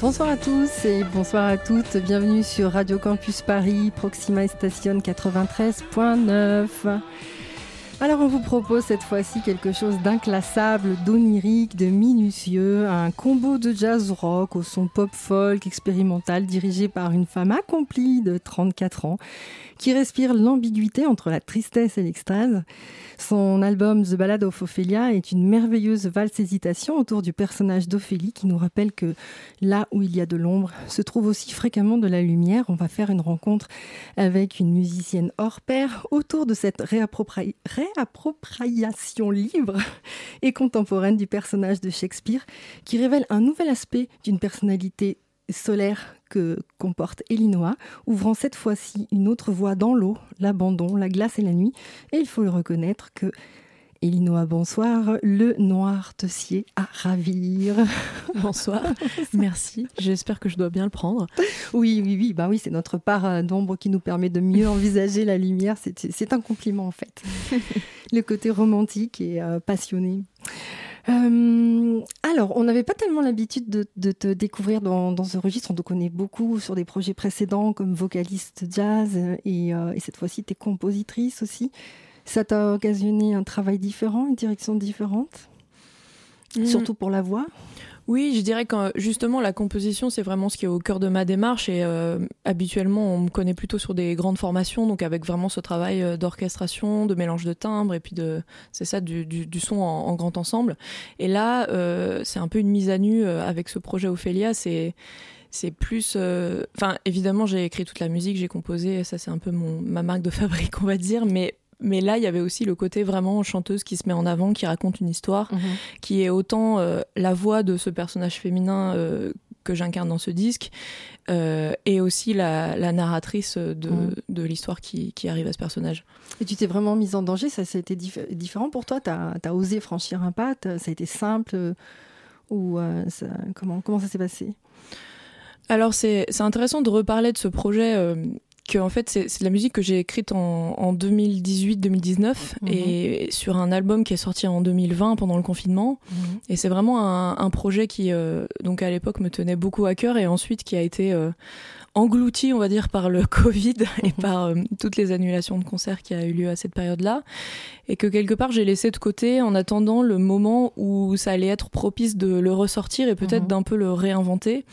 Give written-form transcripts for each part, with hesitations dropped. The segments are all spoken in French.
Bonsoir à tous et bonsoir à toutes. Bienvenue sur Radio Campus Paris, Proxima Station 93.9. Alors on vous propose cette fois-ci quelque chose d'inclassable, d'onirique, de minutieux, un combo de jazz rock au son pop folk expérimental dirigé par une femme accomplie de 34 ans qui respire l'ambiguïté entre la tristesse et l'extase. Son album The Ballad of Ophelia est une merveilleuse valse-hésitation autour du personnage d'Ophélie qui nous rappelle que là où il y a de l'ombre se trouve aussi fréquemment de la lumière. On va faire une rencontre avec une musicienne hors pair autour de cette réappropriation libre et contemporaine du personnage de Shakespeare qui révèle un nouvel aspect d'une personnalité solaire que comporte Ellinoa, ouvrant cette fois-ci une autre voie dans l'eau, l'abandon, la glace et la nuit. Et il faut le reconnaître que Ellinoa, bonsoir, le noir te sied à ravir. Bonsoir, merci, j'espère que je dois bien le prendre. Oui, bah oui, c'est notre part d'ombre qui nous permet de mieux envisager la lumière, c'est un compliment en fait. Le côté romantique et passionné. Alors, on n'avait pas tellement l'habitude de te découvrir dans ce registre, on te connaît beaucoup sur des projets précédents comme vocaliste jazz et cette fois-ci t'es compositrice aussi. Ça t'a occasionné un travail différent, une direction différente, surtout pour la voix ? Oui, je dirais que justement la composition, c'est vraiment ce qui est au cœur de ma démarche et habituellement on me connaît plutôt sur des grandes formations, donc avec vraiment ce travail d'orchestration, de mélange de timbres et puis du son en grand ensemble. Et là, c'est un peu une mise à nu avec ce projet Ophelia, c'est plus... évidemment, j'ai écrit toute la musique, j'ai composé, ça c'est un peu ma marque de fabrique, on va dire, mais là, il y avait aussi le côté vraiment chanteuse qui se met en avant, qui raconte une histoire, qui est autant la voix de ce personnage féminin que j'incarne dans ce disque, et aussi la narratrice de l'histoire qui arrive à ce personnage. Et tu t'es vraiment mise en danger, ça a été différent pour toi, t'as osé franchir un pas, ça a été simple, comment ça s'est passé ? Alors c'est intéressant de reparler de ce projet... que en fait c'est de la musique que j'ai écrite en 2018-2019 et sur un album qui est sorti en 2020 pendant le confinement et c'est vraiment un projet qui donc à l'époque me tenait beaucoup à cœur et ensuite qui a été englouti on va dire par le Covid et par toutes les annulations de concerts qui a eu lieu à cette période-là et que quelque part j'ai laissé de côté en attendant le moment où ça allait être propice de le ressortir et peut-être d'un peu le réinventer.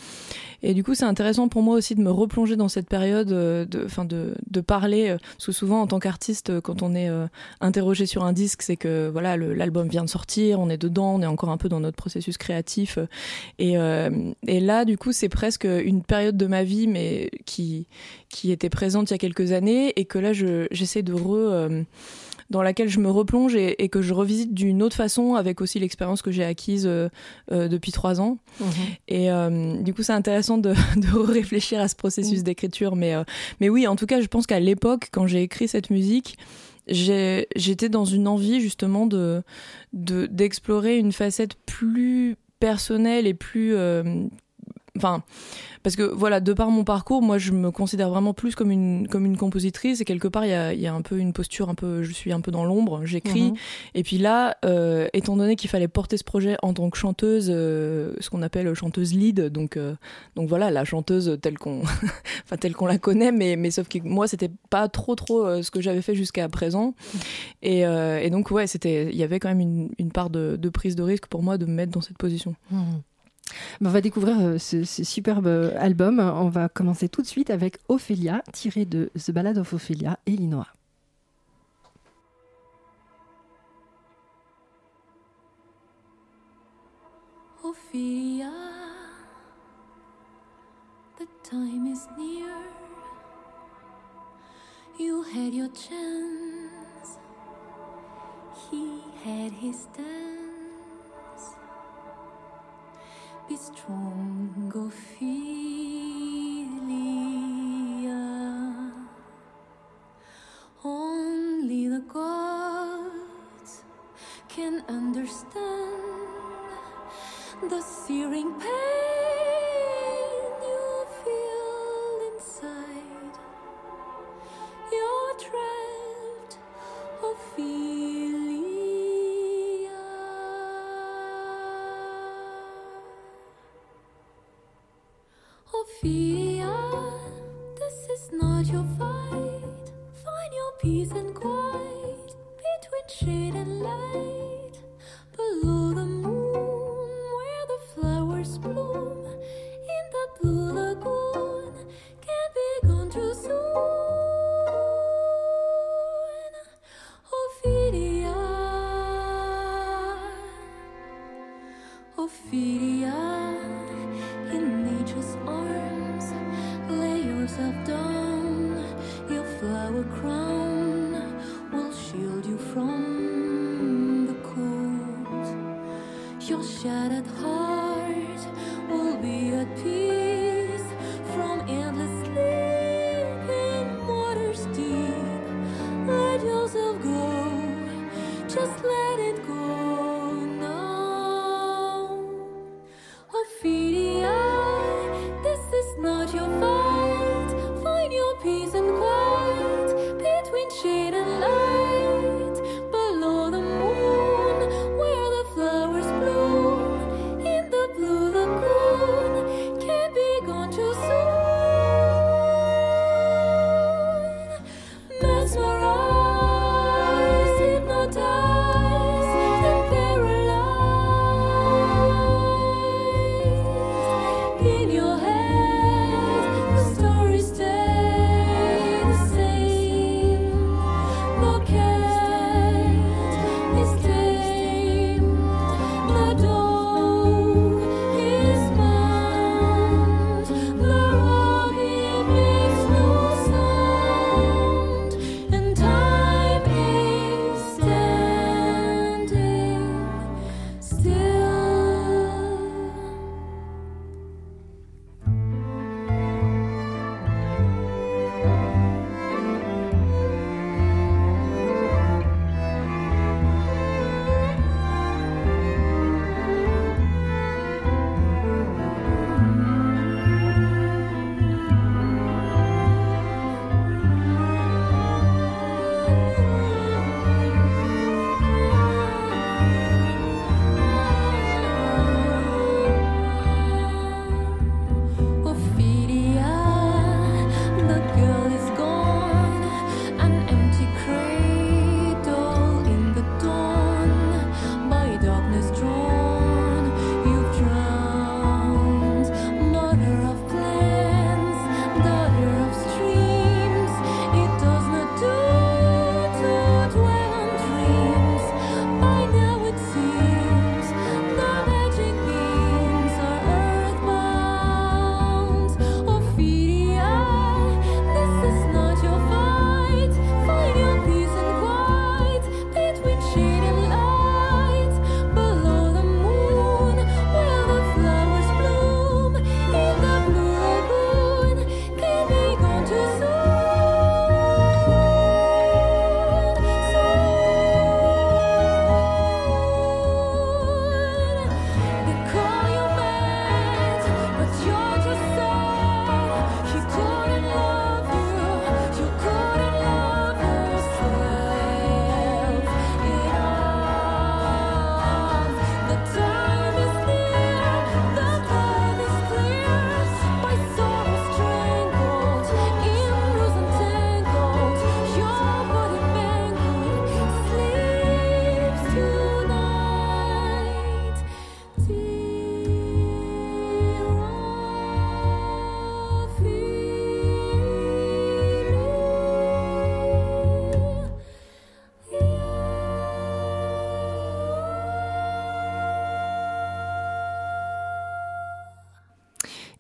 Et du coup, c'est intéressant pour moi aussi de me replonger dans cette période, de parler, parce que souvent en tant qu'artiste, quand on est interrogé sur un disque, c'est que voilà, l'album vient de sortir, on est dedans, on est encore un peu dans notre processus créatif. Et là, du coup, c'est presque une période de ma vie, mais qui était présente il y a quelques années, et que là, j'essaie de dans laquelle je me replonge et que je revisite d'une autre façon avec aussi l'expérience que j'ai acquise depuis 3 ans. Et du coup, c'est intéressant de réfléchir à ce processus d'écriture. Mais oui, en tout cas, je pense qu'à l'époque, quand j'ai écrit cette musique, j'étais dans une envie justement d'explorer une facette plus personnelle et plus... parce que voilà, de par mon parcours, moi je me considère vraiment plus comme une compositrice et quelque part il y a un peu une posture, je suis un peu dans l'ombre, j'écris. Et puis là, étant donné qu'il fallait porter ce projet en tant que chanteuse, ce qu'on appelle chanteuse lead, donc voilà, la chanteuse telle qu'on la connaît, mais sauf que moi c'était pas trop ce que j'avais fait jusqu'à présent. Et donc ouais, il y avait quand même une part de prise de risque pour moi de me mettre dans cette position. On va découvrir ce superbe album. On va commencer tout de suite avec Ophelia, tiré de The Ballad of Ophelia, Ellinoa. Ophelia, the time is near. You had your chance. He had his dance. Be strong, Ophelia. Only the gods can understand the searing pain you feel inside. You're trapped, Ophelia. Ophelia, this is not your fight. Find your peace and quiet between shade and light. Below the moon, where the flowers bloom, in the blue lagoon, can't be gone too soon. Ophelia, Ophelia. Yourself down, your flower crown will shield you from the cold. Your shattered heart will be at peace from endless sleep in waters deep. Let yourself go, just let it go now. Ophelia, this is not your fault. Peace and quiet between shade and light, below the moon where the flowers bloom, in the blue lagoon, can't be gone too soon. Mesmerized, hypnotized and paralyzed in your head.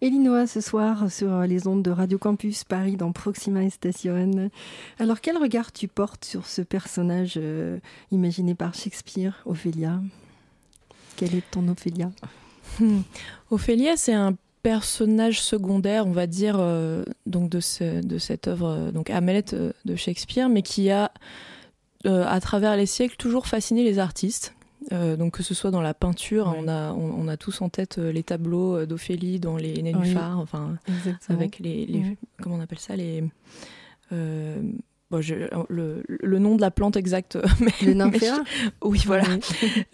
Ellinoa ce soir sur les ondes de Radio Campus Paris dans Proxima Station. Alors quel regard tu portes sur ce personnage imaginé par Shakespeare, Ophélia ? Quelle est ton Ophélia ? Ophélia, c'est un personnage secondaire, on va dire, donc de cette œuvre donc Hamlet de Shakespeare, mais qui a, à travers les siècles, toujours fasciné les artistes. Donc que ce soit dans la peinture, ouais. on a tous en tête les tableaux d'Ophélie dans les nénuphars, oui. Enfin exactement. Avec les ouais. Comment on appelle ça, les le nom de la plante exacte, mais le nymphéa. Oui, voilà. Oui.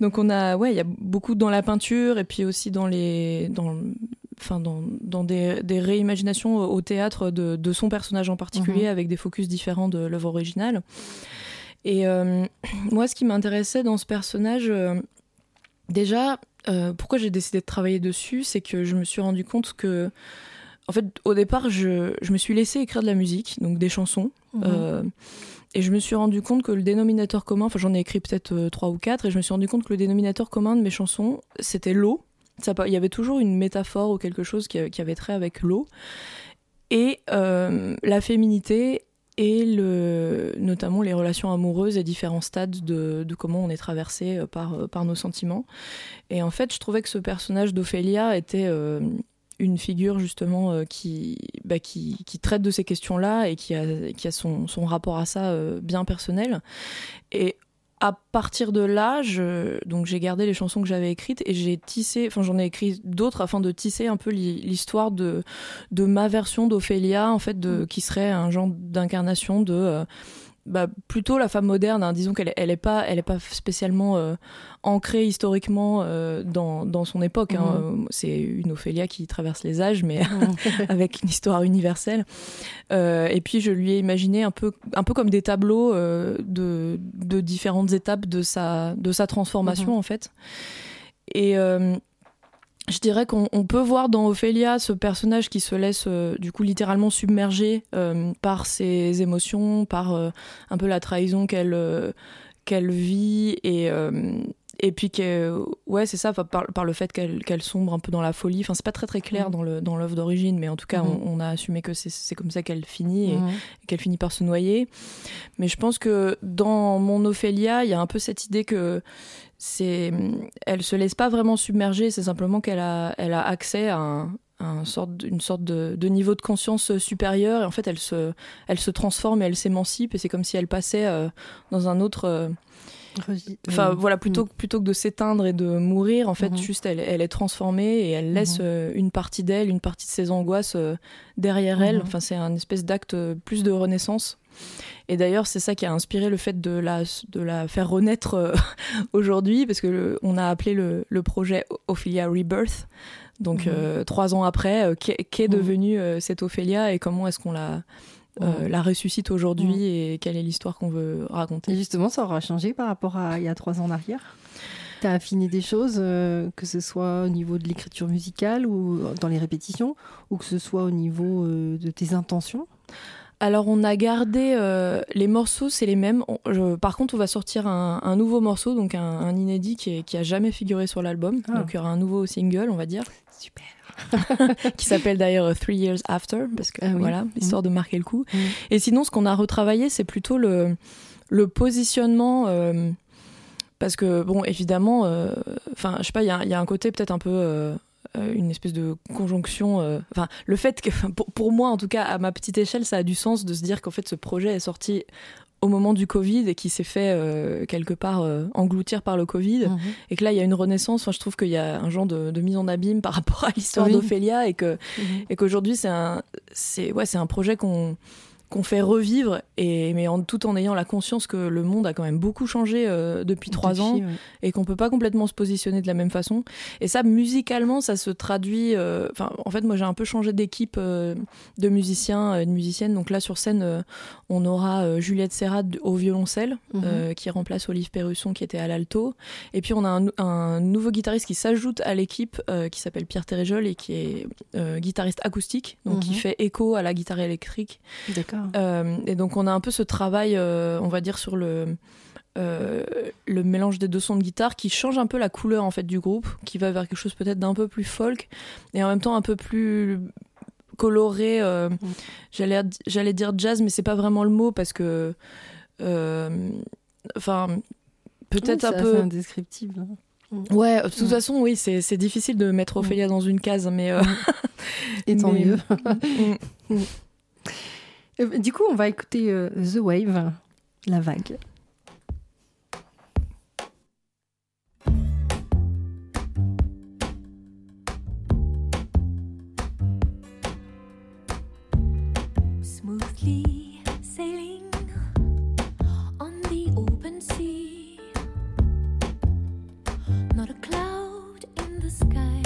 Donc on a, ouais, il y a beaucoup dans la peinture et puis aussi dans les dans enfin dans des réimaginations au théâtre de son personnage en particulier, avec des focus différents de l'œuvre originale. Et moi, ce qui m'intéressait dans ce personnage, déjà, pourquoi j'ai décidé de travailler dessus, c'est que je me suis rendu compte que, en fait, au départ, je me suis laissée écrire de la musique, donc des chansons, et je me suis rendu compte que le dénominateur commun, enfin j'en ai écrit peut-être 3 ou 4, et je me suis rendu compte que le dénominateur commun de mes chansons, c'était l'eau. Il y avait toujours une métaphore ou quelque chose qui avait trait avec l'eau, et la féminité, et notamment les relations amoureuses à différents stades de comment on est traversé par nos sentiments. Et en fait, je trouvais que ce personnage d'Ophélia était une figure justement qui traite de ces questions-là, et qui a son rapport à ça bien personnel. Et à partir de là, donc j'ai gardé les chansons que j'avais écrites, et j'en ai écrit d'autres afin de tisser un peu l'histoire de ma version d'Ophélia, en fait, qui serait un genre d'incarnation de plutôt la femme moderne, hein. Disons qu'elle elle est pas spécialement ancrée historiquement dans son époque, hein. C'est une Ophélia qui traverse les âges, mais avec une histoire universelle, et puis je lui ai imaginé un peu comme des tableaux de différentes étapes de sa transformation, en fait. Et je dirais qu'on peut voir dans Ophélia ce personnage qui se laisse du coup littéralement submerger par ses émotions, par un peu la trahison qu'elle vit, et puis c'est ça, par le fait qu'elle sombre un peu dans la folie. Enfin, c'est pas très très clair dans l'œuvre d'origine, mais en tout cas on a assumé que c'est comme ça qu'elle finit, et qu'elle finit par se noyer. Mais je pense que dans mon Ophélia, il y a un peu cette idée que elle se laisse pas vraiment submerger, c'est simplement qu'elle a accès à une sorte de niveau de conscience supérieur, et en fait elle se transforme et elle s'émancipe, et c'est comme si elle passait dans un autre plutôt que de s'éteindre et de mourir, en fait juste elle est transformée, et elle laisse une partie d'elle, une partie de ses angoisses derrière elle. Enfin, c'est un espèce d'acte plus de renaissance. Et d'ailleurs, c'est ça qui a inspiré le fait de la faire renaître aujourd'hui, parce que on a appelé le projet Ophelia Rebirth. Donc 3 ans après, qu'est devenue cette Ophélia, et comment est-ce qu'on la ressuscite aujourd'hui, et quelle est l'histoire qu'on veut raconter. Et justement, ça aura changé par rapport à il y a 3 ans en arrière. Tu as affiné des choses, que ce soit au niveau de l'écriture musicale ou dans les répétitions, ou que ce soit au niveau de tes intentions. Alors, on a gardé les morceaux, c'est les mêmes. Par contre, on va sortir un nouveau morceau, donc un inédit qui a jamais figuré sur l'album. Ah. Donc, il y aura un nouveau single, on va dire. Super. Qui s'appelle d'ailleurs 3 Years After, parce que voilà, histoire de marquer le coup. Et sinon, ce qu'on a retravaillé, c'est plutôt le positionnement. Parce que, bon, évidemment, je sais pas, il y a un côté peut-être un peu. Une espèce de conjonction, le fait que, pour moi en tout cas, à ma petite échelle, ça a du sens de se dire qu'en fait ce projet est sorti au moment du Covid, et qui s'est fait quelque part engloutir par le Covid, et que là il y a une renaissance. Enfin, je trouve qu'il y a un genre de mise en abîme par rapport à l'histoire d'Ophélia, et que et qu'aujourd'hui c'est un projet qu'on fait revivre, tout en ayant la conscience que le monde a quand même beaucoup changé depuis 3 ans, et qu'on peut pas complètement se positionner de la même façon. Et ça, musicalement, ça se traduit... en fait, moi, j'ai un peu changé d'équipe de musiciens et de musiciennes. Donc là, sur scène, on aura Juliette Serrat au violoncelle, qui remplace Olive Perrusson, qui était à l'alto. Et puis, on a un nouveau guitariste qui s'ajoute à l'équipe, qui s'appelle Pierre Thérégeul, et qui est guitariste acoustique, donc qui fait écho à la guitare électrique. D'accord. Et donc on a un peu ce travail, on va dire, sur le mélange des deux sons de guitare, qui change un peu la couleur, en fait, du groupe, qui va vers quelque chose peut-être d'un peu plus folk, et en même temps un peu plus coloré, j'allais dire jazz, mais c'est pas vraiment le mot, parce que peut-être un peu indescriptible, hein. Ouais, de toute façon, oui, c'est difficile de mettre Ophélia dans une case, mais et tant mieux. Du coup, on va écouter The Wave, la vague. Smoothly sailing on the open sea. Not a cloud in the sky.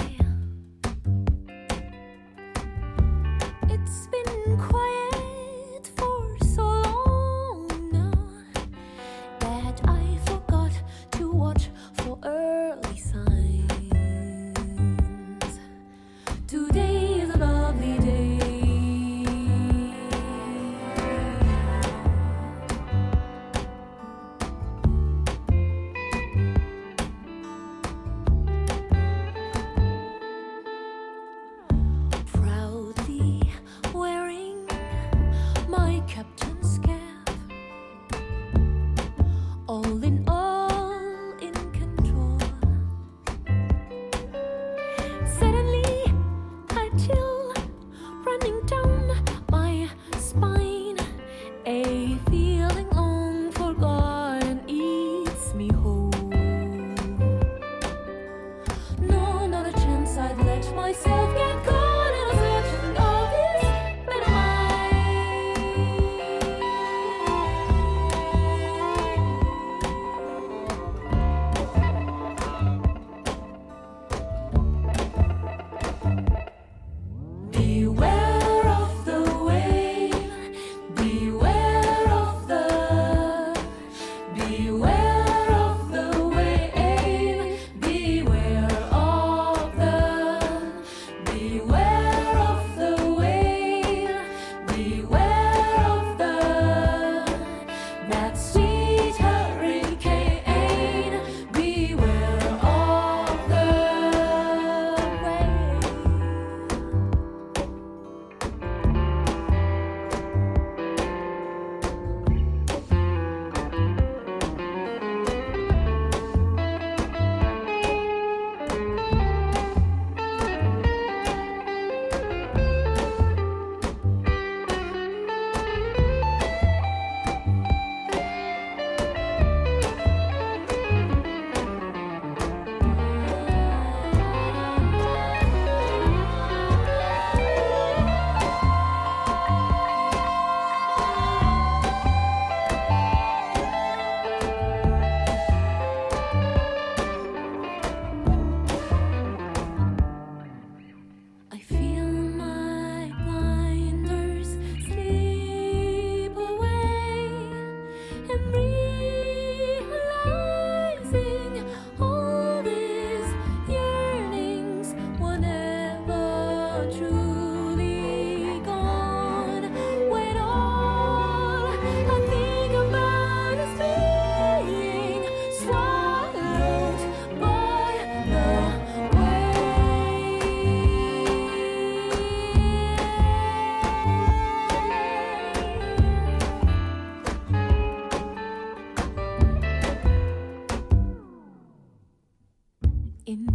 in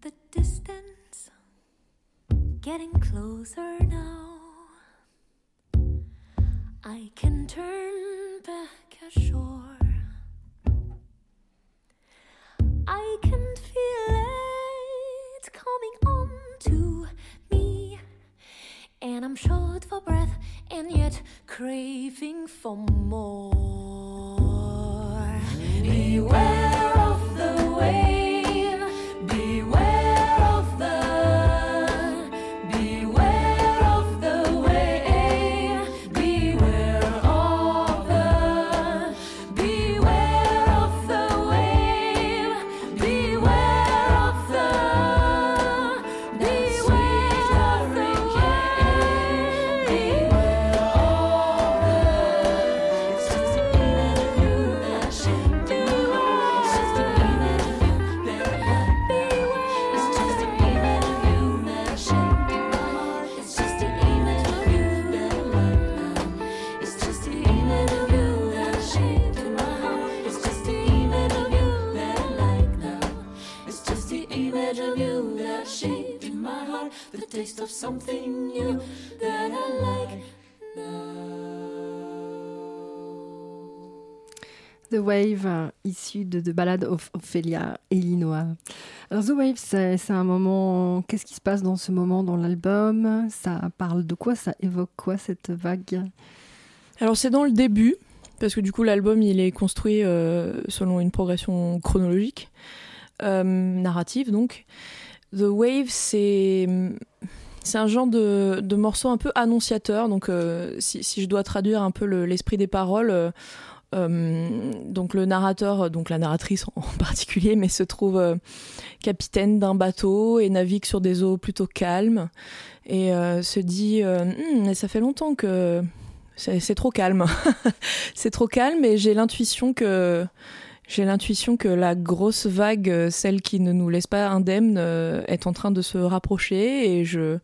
the distance, getting closer now. I can turn back ashore. I can feel it coming on to me, and I'm short for breath and yet craving for more. Beware of the way. Taste of something new that I like now. The Wave, issu de The Ballad of Ophelia, Ellinoa. Alors The Wave, c'est un moment... Qu'est-ce qui se passe dans ce moment dans l'album ? Ça parle de quoi ? Ça évoque quoi, cette vague ? Alors c'est dans le début, parce que du coup l'album il est construit selon une progression chronologique, narrative donc. The Wave, c'est un genre de morceau un peu annonciateur. Donc, si je dois traduire un peu l'esprit des paroles, donc le narrateur, donc la narratrice en particulier, mais se trouve capitaine d'un bateau et navigue sur des eaux plutôt calmes et se dit ça fait longtemps que c'est trop calme, c'est trop calme et j'ai l'intuition que la grosse vague, celle qui ne nous laisse pas indemne, est en train de se rapprocher et je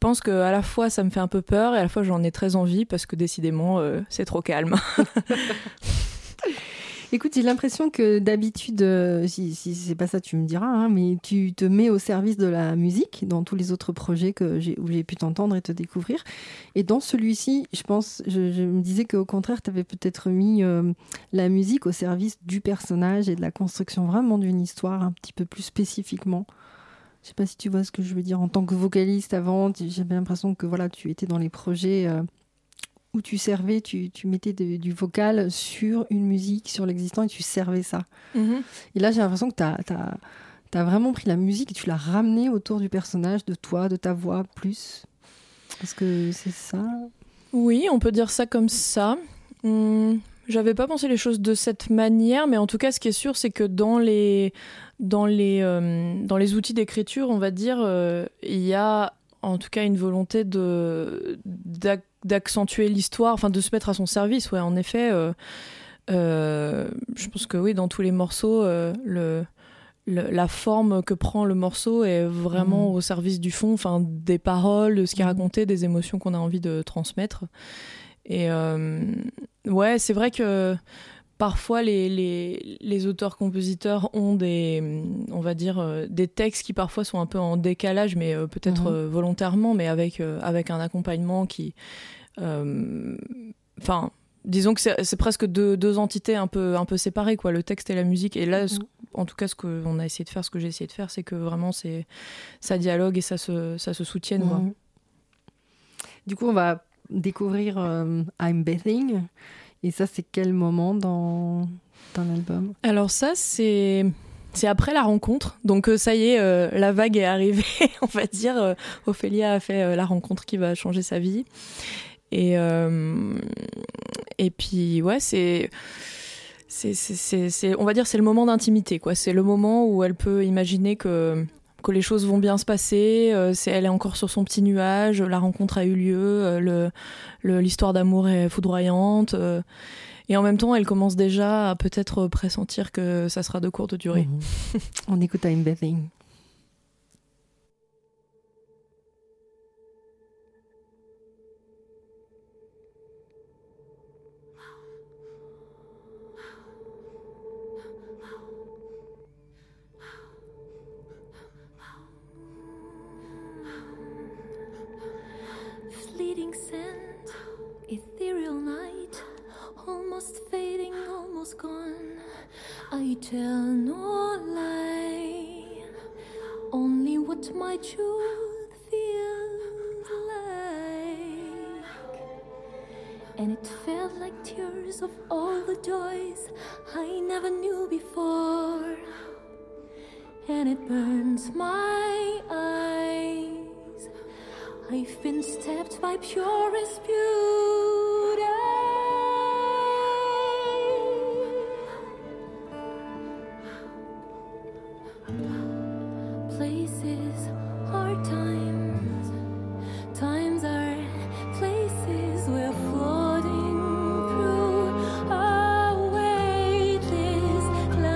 pense qu'à la fois ça me fait un peu peur et à la fois j'en ai très envie parce que décidément c'est trop calme. Écoute, j'ai l'impression que d'habitude, si c'est pas ça tu me diras, hein, mais tu te mets au service de la musique dans tous les autres projets où j'ai pu t'entendre et te découvrir. Et dans celui-ci, je me disais qu'au contraire, tu avais peut-être mis la musique au service du personnage et de la construction vraiment d'une histoire un petit peu plus spécifiquement. Je sais pas si tu vois ce que je veux dire. En tant que vocaliste avant, j'avais l'impression que voilà, tu étais dans les projets... où tu servais, tu mettais du vocal sur une musique, sur l'existant, et tu servais ça. Mmh. Et là, j'ai l'impression que t'as vraiment pris la musique et tu l'as ramenée autour du personnage, de toi, de ta voix, plus. Est-ce que c'est ça ? Oui, on peut dire ça comme ça. J'avais pas pensé les choses de cette manière, mais en tout cas, ce qui est sûr, c'est que dans les outils d'écriture, on va dire, il y a en tout cas une volonté d'accentuer l'histoire, enfin de se mettre à son service, ouais, en effet. Je pense que oui, dans tous les morceaux, la forme que prend le morceau est vraiment au service du fond, enfin des paroles, de ce qui est raconté, des émotions qu'on a envie de transmettre. Et ouais, c'est vrai que parfois les auteurs-compositeurs ont des textes qui parfois sont un peu en décalage, mais peut-être volontairement, mais avec un accompagnement qui... Enfin, disons que c'est presque deux entités un peu séparées, quoi, le texte et la musique. Et là, en tout cas, ce que j'ai essayé de faire, c'est que vraiment, ça dialogue et ça se soutienne. Mmh. Quoi. Du coup, on va découvrir I'm Bathing. Et ça, c'est quel moment dans l'album ? Alors ça, c'est après la rencontre. Donc ça y est, la vague est arrivée, on va dire. Ophélia a fait la rencontre qui va changer sa vie. Et puis, ouais, c'est... On va dire c'est le moment d'intimité, quoi. C'est le moment où elle peut imaginer que les choses vont bien se passer, elle est encore sur son petit nuage, la rencontre a eu lieu, l'histoire d'amour est foudroyante, et en même temps elle commence déjà à peut-être pressentir que ça sera de courte durée. Mmh. On écoute I'm Bathing. what my truth feels like. And it felt like tears of all the joys I never knew before. And it burns my eyes. I've been stabbed by purest beauty. Places are times, times are places we're floating through a weightless line.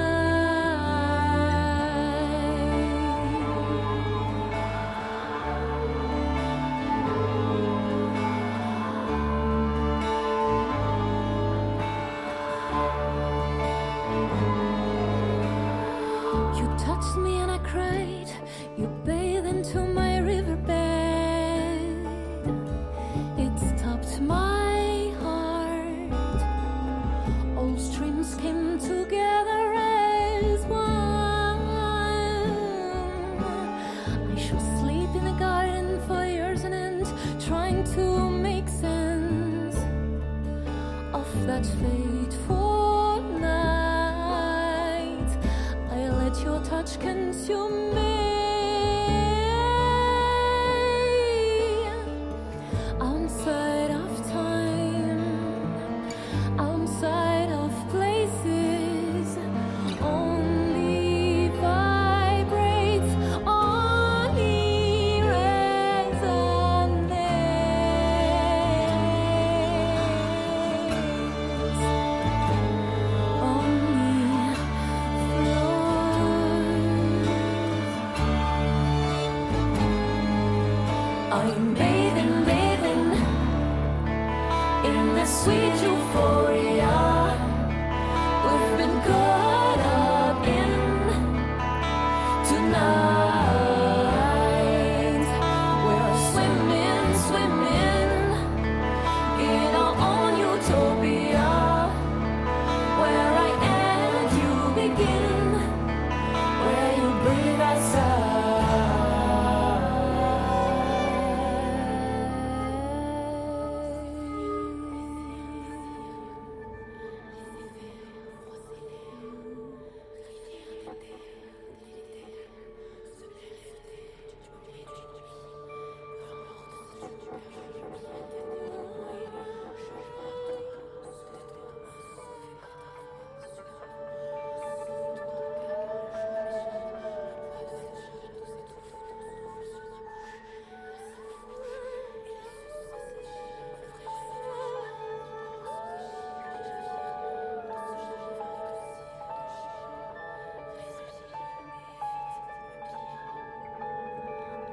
You touched me and I cried. You bathed into my riverbed. It stopped my heart. All streams came together as one. I should sleep in the garden for years on end, trying to make sense of that fateful night. I let your touch consume me.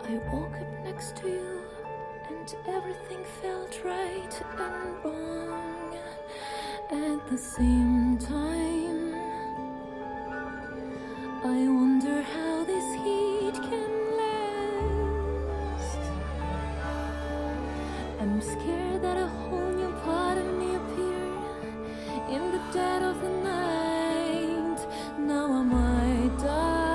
I woke up next to you, and everything felt right and wrong at the same time. I wonder how this heat can last. I'm scared that a whole new part of me appeared in the dead of the night. Now I might die.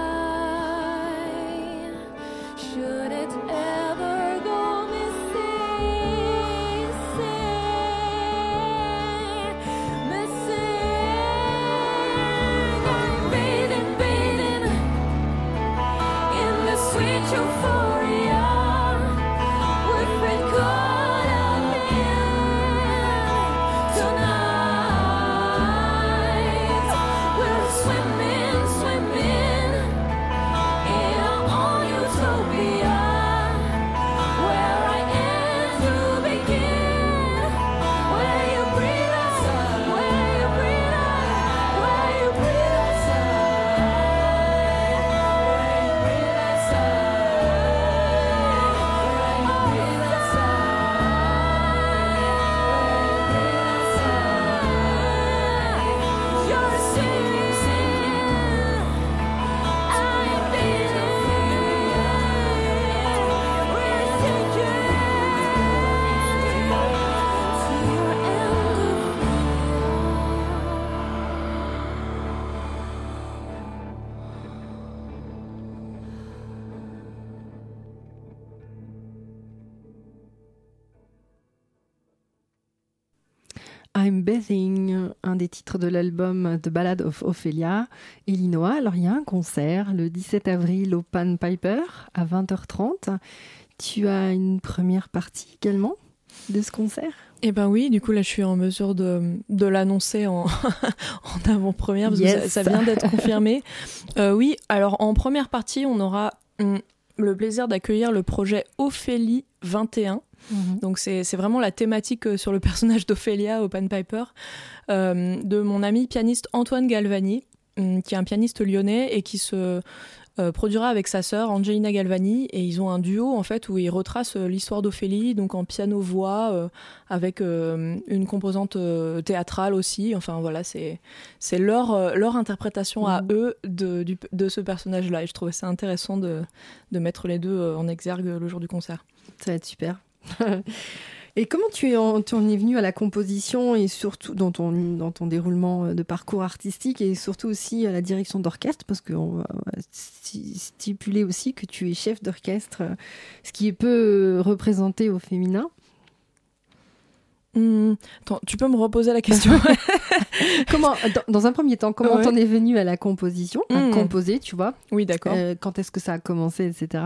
I'm Bathing, un des titres de l'album The Ballad of Ophelia, Ellinoa. Alors, il y a un concert le 17 avril au Pan Piper à 20h30. Tu as une première partie également de ce concert ? Eh ben oui, du coup là je suis en mesure de l'annoncer en avant-première parce yes. que ça vient d'être confirmé. Oui, alors en première partie on aura le plaisir d'accueillir le projet Ophélie 21. Donc c'est vraiment la thématique sur le personnage d'Ophélia au Pan Piper de mon ami pianiste Antoine Galvani, qui est un pianiste lyonnais et qui se produira avec sa sœur Angelina Galvani, et ils ont un duo en fait où ils retracent l'histoire d'Ophélie, donc en piano-voix avec une composante théâtrale aussi. Enfin voilà, c'est leur interprétation à eux de ce personnage-là, et je trouvais ça intéressant de mettre les deux en exergue le jour du concert. Ça va être super. Et comment tu en es venue à la composition et surtout dans ton déroulement de parcours artistique et surtout aussi à la direction d'orchestre, parce qu'on va stipuler aussi que tu es chef d'orchestre, ce qui est peu représenté au féminin. Attends, tu peux me reposer la question? Comment, dans un premier temps, comment t'en es venue à la composition, à composer, tu vois? Oui, d'accord. Quand est-ce que ça a commencé, etc.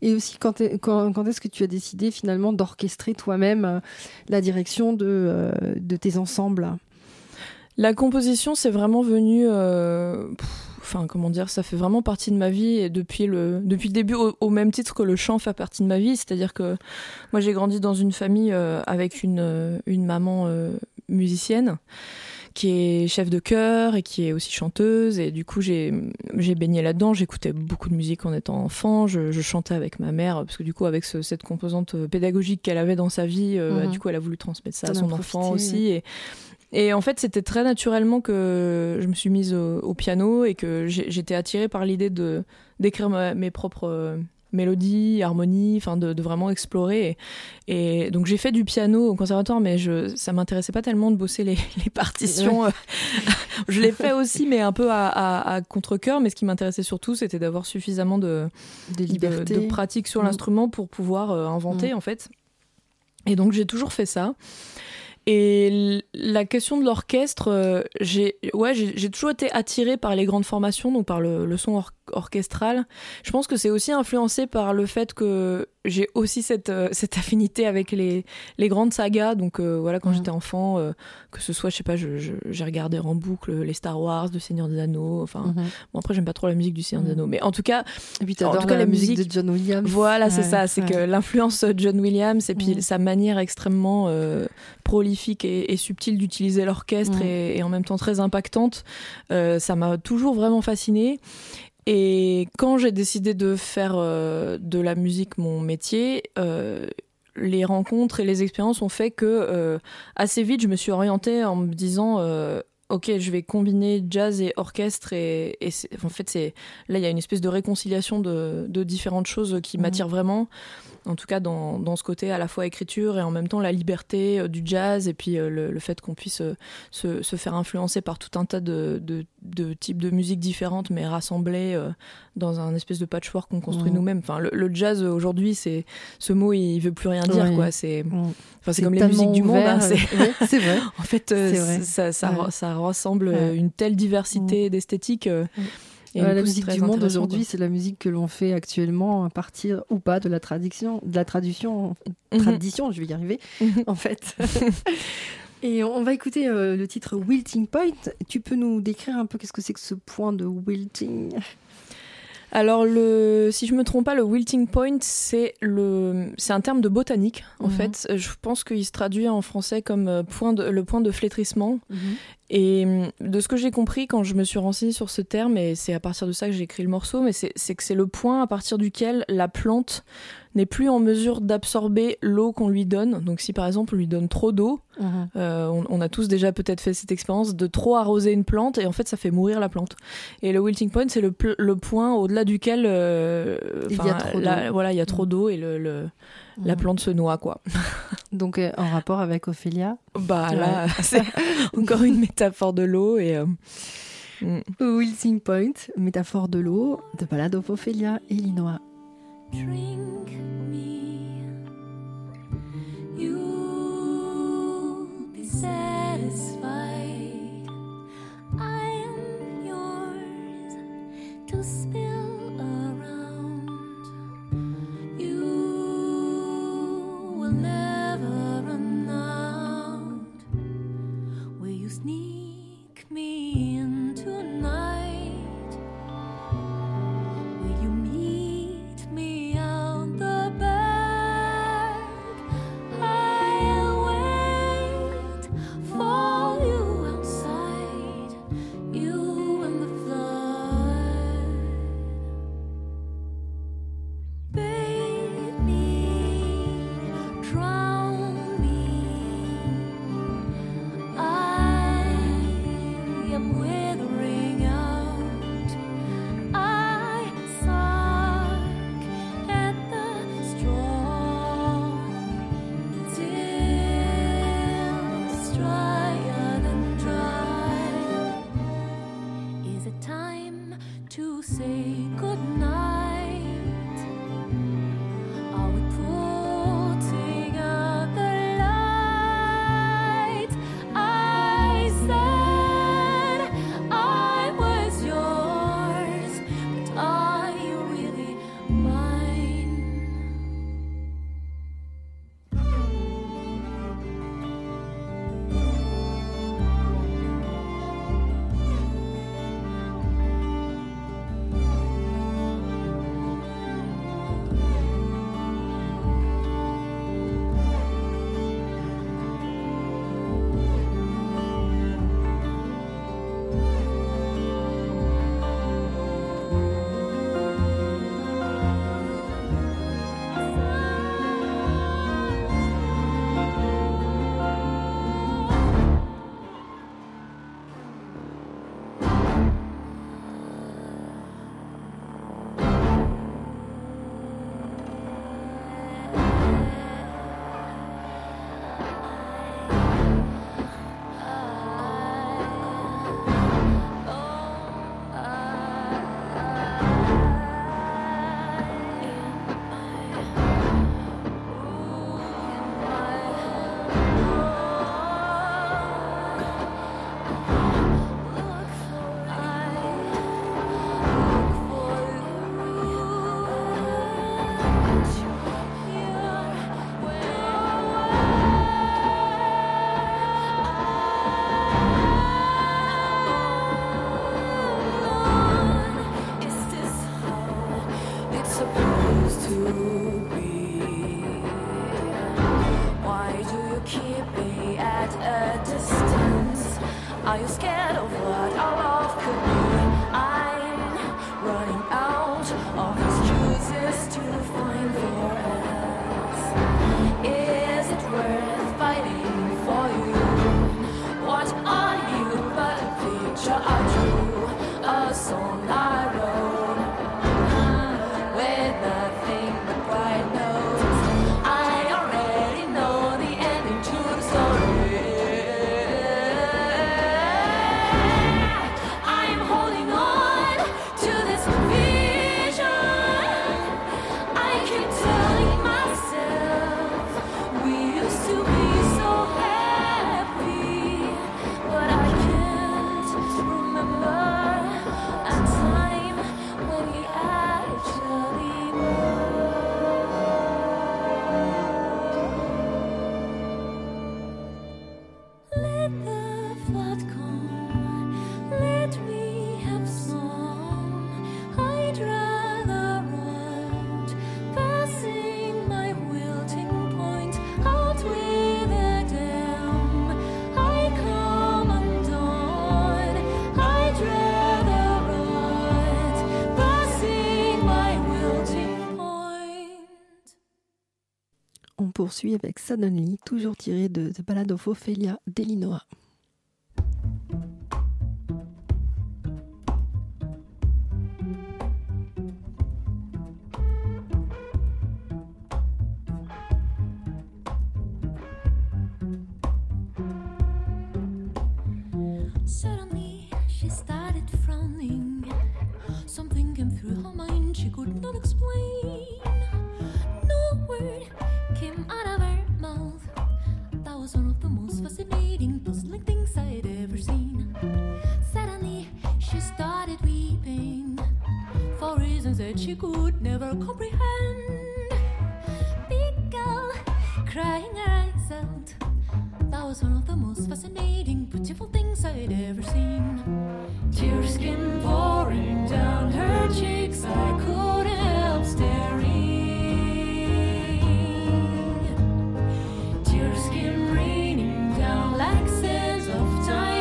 Et aussi, quand est-ce que tu as décidé finalement d'orchestrer toi-même la direction de tes ensembles? La composition, c'est vraiment venu... Enfin, comment dire, ça fait vraiment partie de ma vie, et depuis le début, au même titre que le chant fait partie de ma vie. C'est-à-dire que moi, j'ai grandi dans une famille avec une maman musicienne qui est chef de chœur et qui est aussi chanteuse. Et du coup, j'ai baigné là-dedans. J'écoutais beaucoup de musique en étant enfant. Je chantais avec ma mère, parce que du coup, avec cette composante pédagogique qu'elle avait dans sa vie, du coup, elle a voulu transmettre ça à son enfant aussi. Et en fait, c'était très naturellement que je me suis mise au piano et que j'étais attirée par l'idée d'écrire mes propres mélodies, harmonies, enfin de vraiment explorer. Et donc j'ai fait du piano au conservatoire, mais ça m'intéressait pas tellement de bosser les partitions. Ouais. Je l'ai fait aussi, mais un peu à contre-cœur. Mais ce qui m'intéressait surtout, c'était d'avoir suffisamment de pratique sur l'instrument pour pouvoir inventer, en fait. Et donc j'ai toujours fait ça. Et la question de l'orchestre, j'ai toujours été attirée par les grandes formations, donc par le son orchestral. Je pense que c'est aussi influencé par le fait que j'ai aussi cette affinité avec les grandes sagas. Donc voilà, quand j'étais enfant, que ce soit, je sais pas, j'ai regardé en boucle les Star Wars, le Seigneur des Anneaux. Enfin, bon, après j'aime pas trop la musique du Seigneur des Anneaux, mais en tout cas, et puis t'adores la musique de John Williams. Voilà, ouais, c'est ça, c'est que l'influence de John Williams et puis sa manière extrêmement prolifique et subtile d'utiliser l'orchestre et en même temps très impactante, ça m'a toujours vraiment fascinée. Et quand j'ai décidé de faire de la musique mon métier, les rencontres et les expériences ont fait que assez vite je me suis orientée en me disant ok, je vais combiner jazz et orchestre, et en fait là il y a une espèce de réconciliation de différentes choses qui m'attirent vraiment, en tout cas dans ce côté à la fois écriture et en même temps la liberté du jazz, et puis le fait qu'on puisse se faire influencer par tout un tas de types de musique différentes, mais rassemblés dans un espèce de patchwork qu'on construit nous-mêmes. Enfin, le jazz aujourd'hui, c'est, ce mot il veut plus rien dire, quoi. C'est comme les musiques du monde, hein, c'est vrai. En fait, c'est vrai. Ça rassemble une telle diversité d'esthétiques. La musique du monde aujourd'hui, c'est la musique que l'on fait actuellement à partir ou pas de la traduction, tradition, je vais y arriver, en fait. Et on va écouter le titre Wilting Point. Tu peux nous décrire un peu qu'est-ce que c'est que ce point de wilting? Alors, si je ne me trompe pas, le wilting point, c'est un terme de botanique, en fait. Je pense qu'il se traduit en français comme le point de flétrissement. Et de ce que j'ai compris quand je me suis renseignée sur ce terme, et c'est à partir de ça que j'ai écrit le morceau, mais c'est que c'est le point à partir duquel la plante n'est plus en mesure d'absorber l'eau qu'on lui donne. Donc si par exemple on lui donne trop d'eau, on a tous déjà peut-être fait cette expérience de trop arroser une plante, et en fait ça fait mourir la plante. Et le wilting point, c'est le point au-delà duquel il y a trop d'eau et la plante se noie, quoi. Donc en rapport avec Ophélia. Bah là, c'est encore une métaphore de l'eau et wilting point, métaphore de l'eau, de Ballad of Ophelia, Ellinoa. Drink me, you'll be Poursuit avec Suddenly, toujours tiré de The Ballad of Ophelia d'Ellinoa. Suddenly she started frowning. Something came through her mind she could not explain. No word came out of her mouth. That was one of the most fascinating for reasons that she could never comprehend. Big girl, crying her eyes out. That was one of the most fascinating, beautiful things I'd ever seen. Tears came pouring down her cheeks, I couldn't help staring. Tears came raining down like sands of time.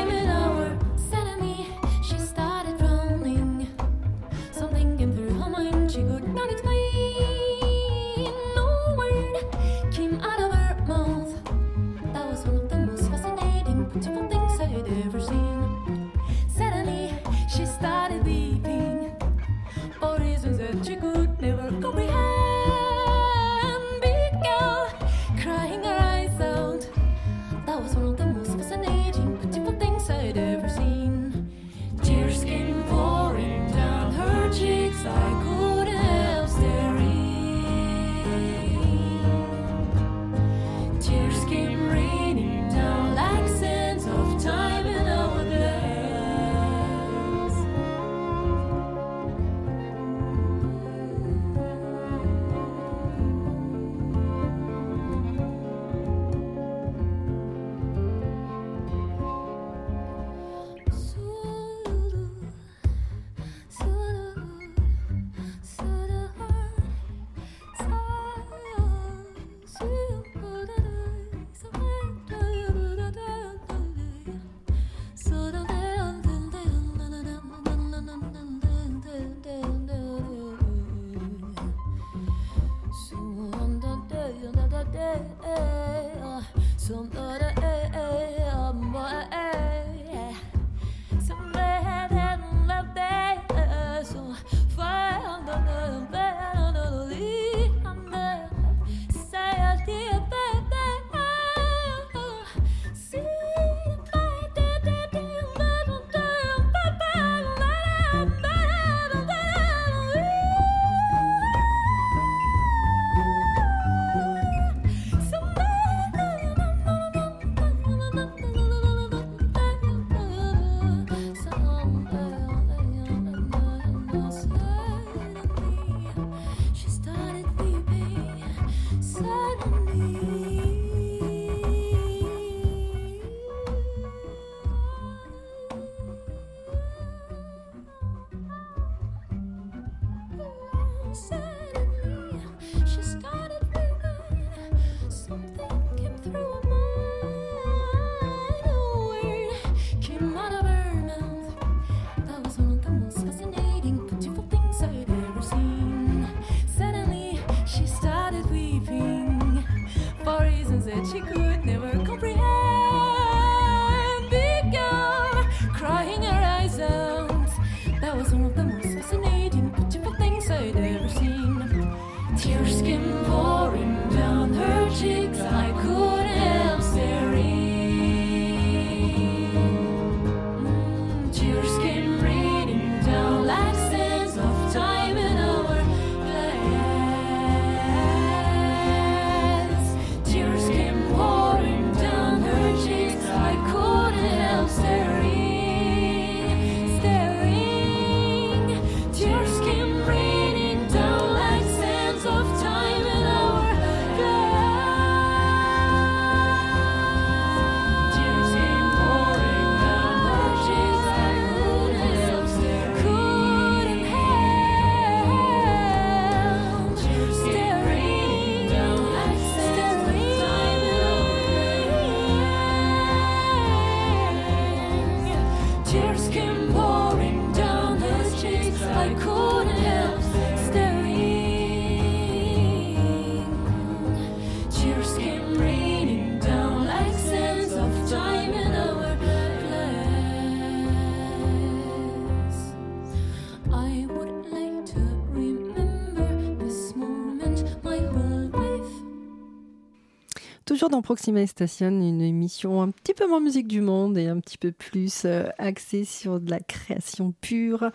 Toujours dans Proxima Station, une émission un petit peu moins musique du monde et un petit peu plus axée sur de la création pure.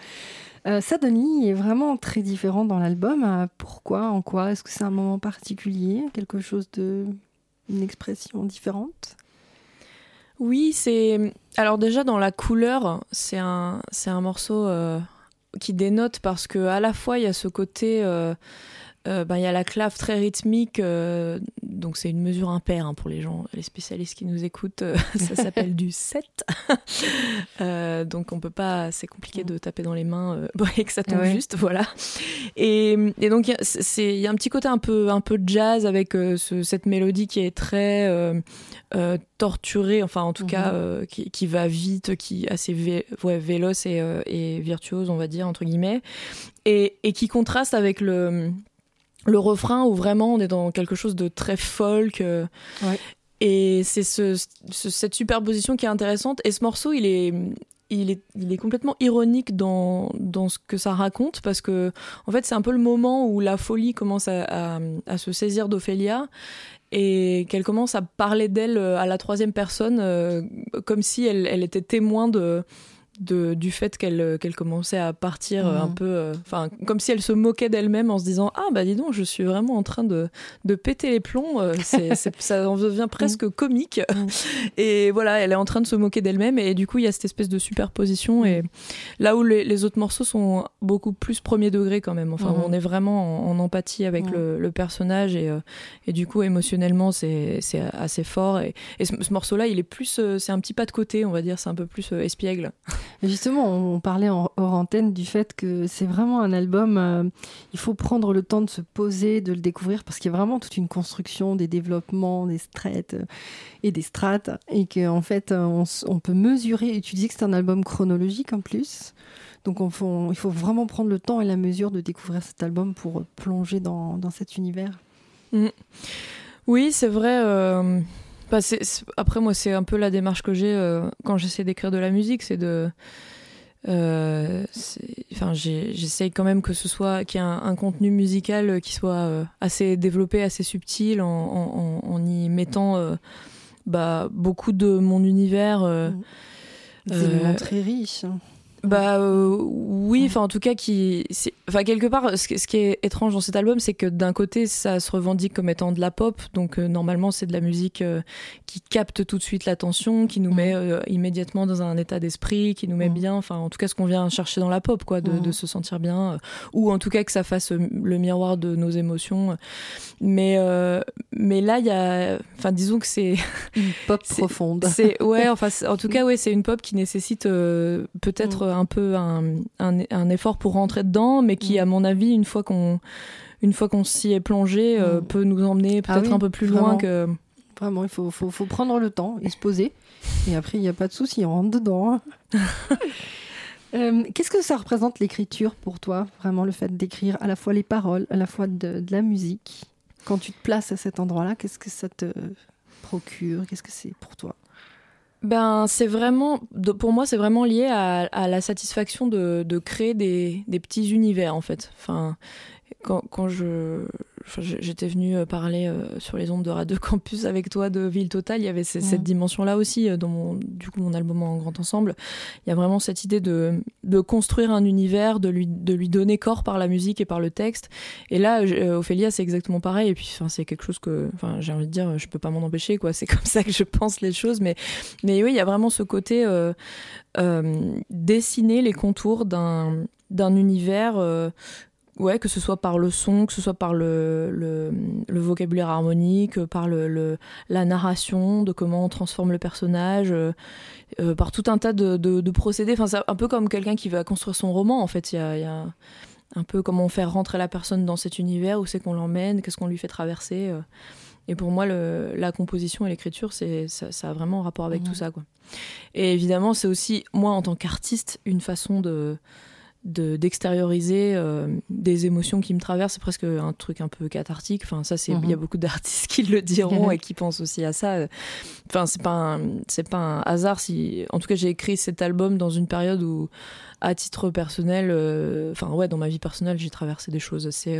Sadonie est vraiment très différent dans l'album. Pourquoi ? En quoi ? Est-ce que c'est un moment particulier ? Quelque chose de... une expression différente ? Oui, c'est... Alors déjà, dans la couleur, c'est un morceau qui dénote parce que à la fois il y a ce côté il y a la clave très rythmique, donc c'est une mesure impaire pour les gens, les spécialistes qui nous écoutent, ça s'appelle du 7. Donc on peut pas, c'est compliqué de taper dans les mains et que ça tombe juste, voilà. Et donc il y a un petit côté un peu jazz avec cette mélodie qui est très torturée, enfin en tout cas qui va vite, qui est assez véloce et virtuose, on va dire, entre guillemets, et qui contraste avec le refrain où vraiment on est dans quelque chose de très folk et c'est cette superposition qui est intéressante, et ce morceau il est complètement ironique dans ce que ça raconte, parce que en fait c'est un peu le moment où la folie commence à se saisir d'Ophélia et qu'elle commence à parler d'elle à la troisième personne, comme si elle était témoin du fait qu'elle commençait à partir un peu, enfin comme si elle se moquait d'elle-même en se disant ah bah dis donc, je suis vraiment en train de péter les plombs, ça en devient presque comique, et voilà, elle est en train de se moquer d'elle-même, et du coup il y a cette espèce de superposition, et là où les autres morceaux sont beaucoup plus premier degré quand même, enfin on est vraiment en empathie avec le personnage, et du coup émotionnellement c'est assez fort, et ce morceau-là il est plus, c'est un petit pas de côté, on va dire, c'est un peu plus espiègle. Justement, on parlait hors antenne du fait que c'est vraiment un album, il faut prendre le temps de se poser, de le découvrir, parce qu'il y a vraiment toute une construction, des développements, des strates et des strates, et qu'en fait on peut mesurer, et tu dis que c'est un album chronologique en plus, donc il faut vraiment prendre le temps et la mesure de découvrir cet album pour plonger dans cet univers. Oui, c'est vrai. Après moi c'est un peu la démarche que j'ai quand j'essaie d'écrire de la musique, j'essaye quand même que ce soit, qu'il y ait un contenu musical qui soit assez développé, assez subtil, en y mettant beaucoup de mon univers, des éléments très riches. Oui, en tout cas, quelque part, ce qui est étrange dans cet album, c'est que d'un côté, ça se revendique comme étant de la pop, donc normalement, c'est de la musique qui capte tout de suite l'attention, qui nous met immédiatement dans un état d'esprit, qui nous met bien, enfin, en tout cas, ce qu'on vient chercher dans la pop, quoi, de se sentir bien, ou en tout cas que ça fasse le miroir de nos émotions. Mais là, il y a, enfin, disons que c'est une pop profonde. C'est une pop qui nécessite peut-être un peu un effort pour rentrer dedans, mais qui, à mon avis, une fois qu'on s'y est plongé, peut nous emmener peut-être un peu plus loin que... Vraiment, il faut prendre le temps et se poser. Et après, il n'y a pas de souci, on rentre dedans. Qu'est-ce que ça représente, l'écriture, pour toi? Vraiment, le fait d'écrire à la fois les paroles, à la fois de la musique. Quand tu te places à cet endroit-là, qu'est-ce que ça te procure? Qu'est-ce que c'est pour toi? C'est vraiment, pour moi, c'est vraiment lié à la satisfaction de créer des petits univers, en fait. Enfin, quand j'étais venue parler sur les ondes de Radio Campus avec toi de Ville totale, il y avait cette dimension-là aussi dans mon album En Grand Ensemble. Il y a vraiment cette idée de construire un univers, de lui donner corps par la musique et par le texte. Et là, Ophélia, c'est exactement pareil. Et puis, c'est quelque chose que, j'ai envie de dire, je peux pas m'en empêcher, quoi. C'est comme ça que je pense les choses. Mais oui, il y a vraiment ce côté dessiner les contours d'un univers. Que ce soit par le son, que ce soit par le vocabulaire harmonique, par la narration, de comment on transforme le personnage, par tout un tas de procédés. Enfin, c'est un peu comme quelqu'un qui va construire son roman, en fait. Il y a un peu comment faire rentrer la personne dans cet univers, où c'est qu'on l'emmène, qu'est-ce qu'on lui fait traverser. Et pour moi, la composition et l'écriture, ça a vraiment un rapport avec tout ça, quoi. Et évidemment, c'est aussi, moi, en tant qu'artiste, une façon d'extérioriser des émotions qui me traversent. C'est presque un truc un peu cathartique, enfin ça c'est, il y a beaucoup d'artistes qui le diront et qui pensent aussi à ça, enfin c'est pas un hasard si, en tout cas, j'ai écrit cet album dans une période où, à titre personnel, dans ma vie personnelle, j'ai traversé des choses assez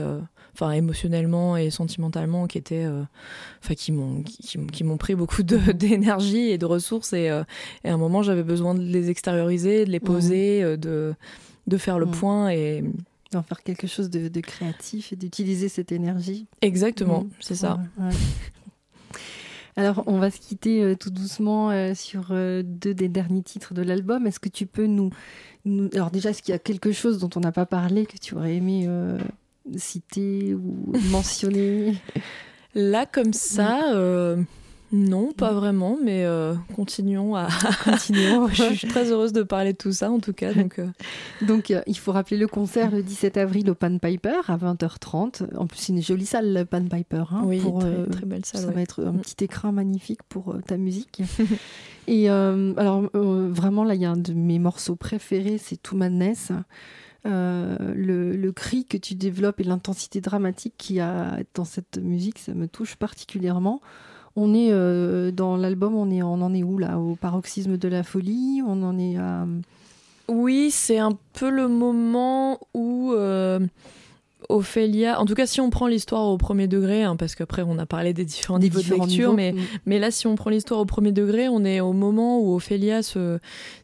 émotionnellement et sentimentalement qui étaient qui m'ont pris beaucoup d'énergie et de ressources, et à un moment j'avais besoin de les extérioriser, de les poser, de faire le point et... d'en faire quelque chose de créatif et d'utiliser cette énergie. Exactement, c'est ça. Ouais. Alors, on va se quitter tout doucement sur deux des derniers titres de l'album. Est-ce que tu peux nous... Alors déjà, est-ce qu'il y a quelque chose dont on n'a pas parlé que tu aurais aimé citer ou mentionner? Là, comme ça... Non, pas vraiment, mais continuons à... Continuons. Je suis très heureuse de parler de tout ça, en tout cas. Donc, il faut rappeler le concert le 17 avril au Pan Piper à 20h30. En plus, c'est une jolie salle, le Pan Piper. Hein, oui, très belle salle. Ça va être un petit écran magnifique pour ta musique. Et vraiment, là, il y a un de mes morceaux préférés, c'est Too Madness. Le cri que tu développes et l'intensité dramatique qu'il y a dans cette musique, ça me touche particulièrement. On est dans l'album, on en est où là? Au paroxysme de la folie? On en est à... Oui, c'est un peu le moment où Ophélia... En tout cas, si on prend l'histoire au premier degré, hein, parce qu'après on a parlé des différents niveaux de lecture, mais là, si on prend l'histoire au premier degré, on est au moment où Ophélia,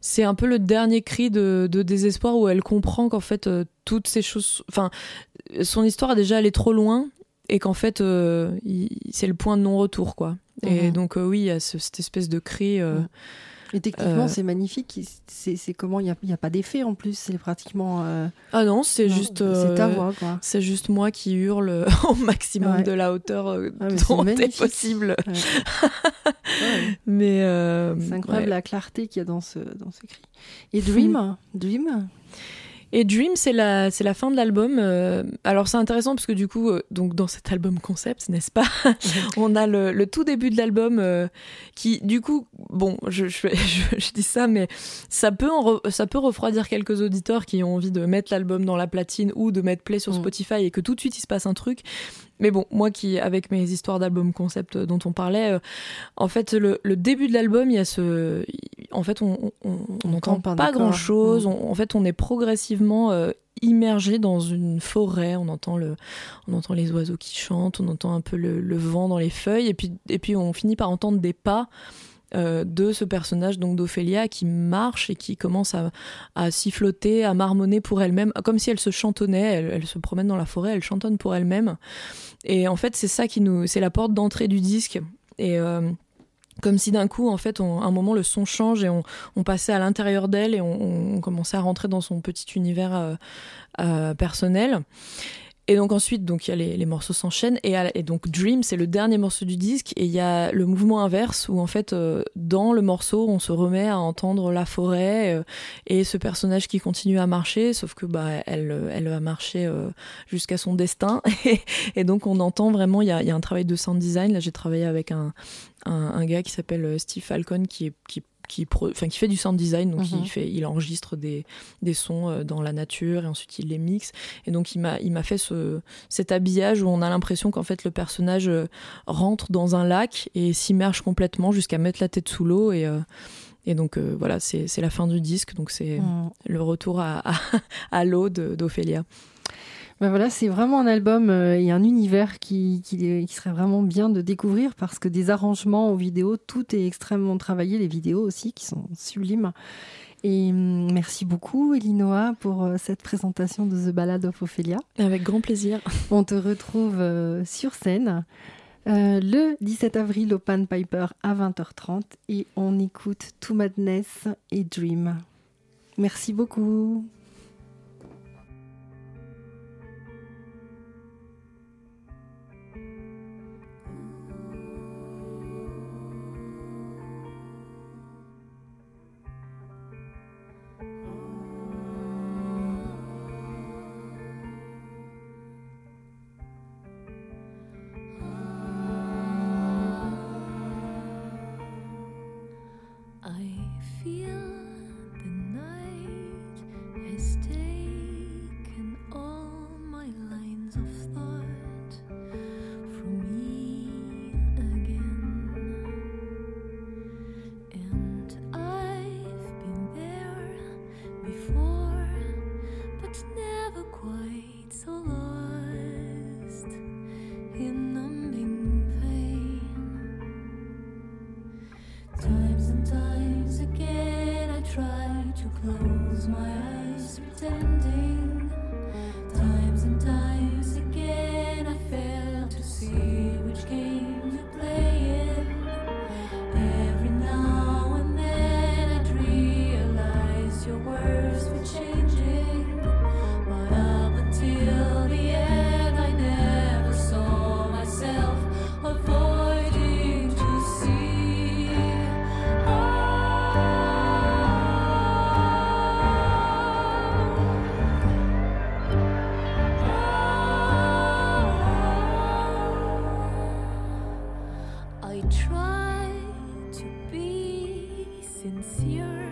c'est un peu le dernier cri de désespoir, où elle comprend qu'en fait, toutes ces choses... Enfin, son histoire, déjà, elle est trop loin. Et qu'en fait, c'est le point de non-retour, quoi. Mmh. Et donc, oui, il y a cette espèce de cri... Et techniquement, c'est magnifique. C'est comment? Il n'y a pas d'effet, en plus. C'est pratiquement... Ah non, juste... c'est ta voix, quoi. C'est juste moi qui hurle au maximum de la hauteur dont est possible. Ouais. Ouais. Mais... c'est incroyable la clarté qu'il y a dans ce cri. Et Dream Et Dream, c'est la fin de l'album. Alors c'est intéressant parce que du coup, donc dans cet album concept, n'est-ce pas, on a le tout début de l'album qui, du coup, bon, je dis ça, mais ça peut refroidir quelques auditeurs qui ont envie de mettre l'album dans la platine ou de mettre play sur Spotify et que tout de suite il se passe un truc. Mais bon, moi qui, avec mes histoires d'albums concept dont on parlait, en fait, le début de l'album, il y a ce... En fait, on n'entend pas grand-chose. En fait, on est progressivement immergé dans une forêt. On entend les oiseaux qui chantent, on entend un peu le vent dans les feuilles. Et puis, on finit par entendre des pas de ce personnage, donc d'Ophélia, qui marche et qui commence à siffloter, à marmonner pour elle-même, comme si elle se chantonnait. Elle se promène dans la forêt, elle chantonne pour elle-même. Et en fait, c'est ça c'est la porte d'entrée du disque. Et comme si d'un coup, en fait, à un moment, le son change et on passait à l'intérieur d'elle et on commençait à rentrer dans son petit univers personnel. Et donc ensuite, donc il y a les morceaux s'enchaînent et donc Dream, c'est le dernier morceau du disque et il y a le mouvement inverse où en fait dans le morceau on se remet à entendre la forêt et ce personnage qui continue à marcher, sauf que elle va marcher jusqu'à son destin et donc on entend vraiment il y a un travail de sound design. Là j'ai travaillé avec un gars qui s'appelle Steve Falcon qui fait du sound design, donc il enregistre des sons dans la nature et ensuite il les mixe. Et donc il m'a fait cet habillage où on a l'impression qu'en fait le personnage rentre dans un lac et s'immerge complètement jusqu'à mettre la tête sous l'eau. Et donc voilà, c'est la fin du disque, donc c'est le retour à l'eau d'Ophélia. Ben voilà, c'est vraiment un album et un univers qui serait vraiment bien de découvrir parce que des arrangements aux vidéos, tout est extrêmement travaillé, les vidéos aussi qui sont sublimes. Et merci beaucoup Ellinoa pour cette présentation de The Ballad of Ophelia. Avec grand plaisir. On te retrouve sur scène le 17 avril au Pan Piper à 20h30 et on écoute Too Madness et Dream. Merci beaucoup. Close my eyes pretending, times and times again. try to be sincere,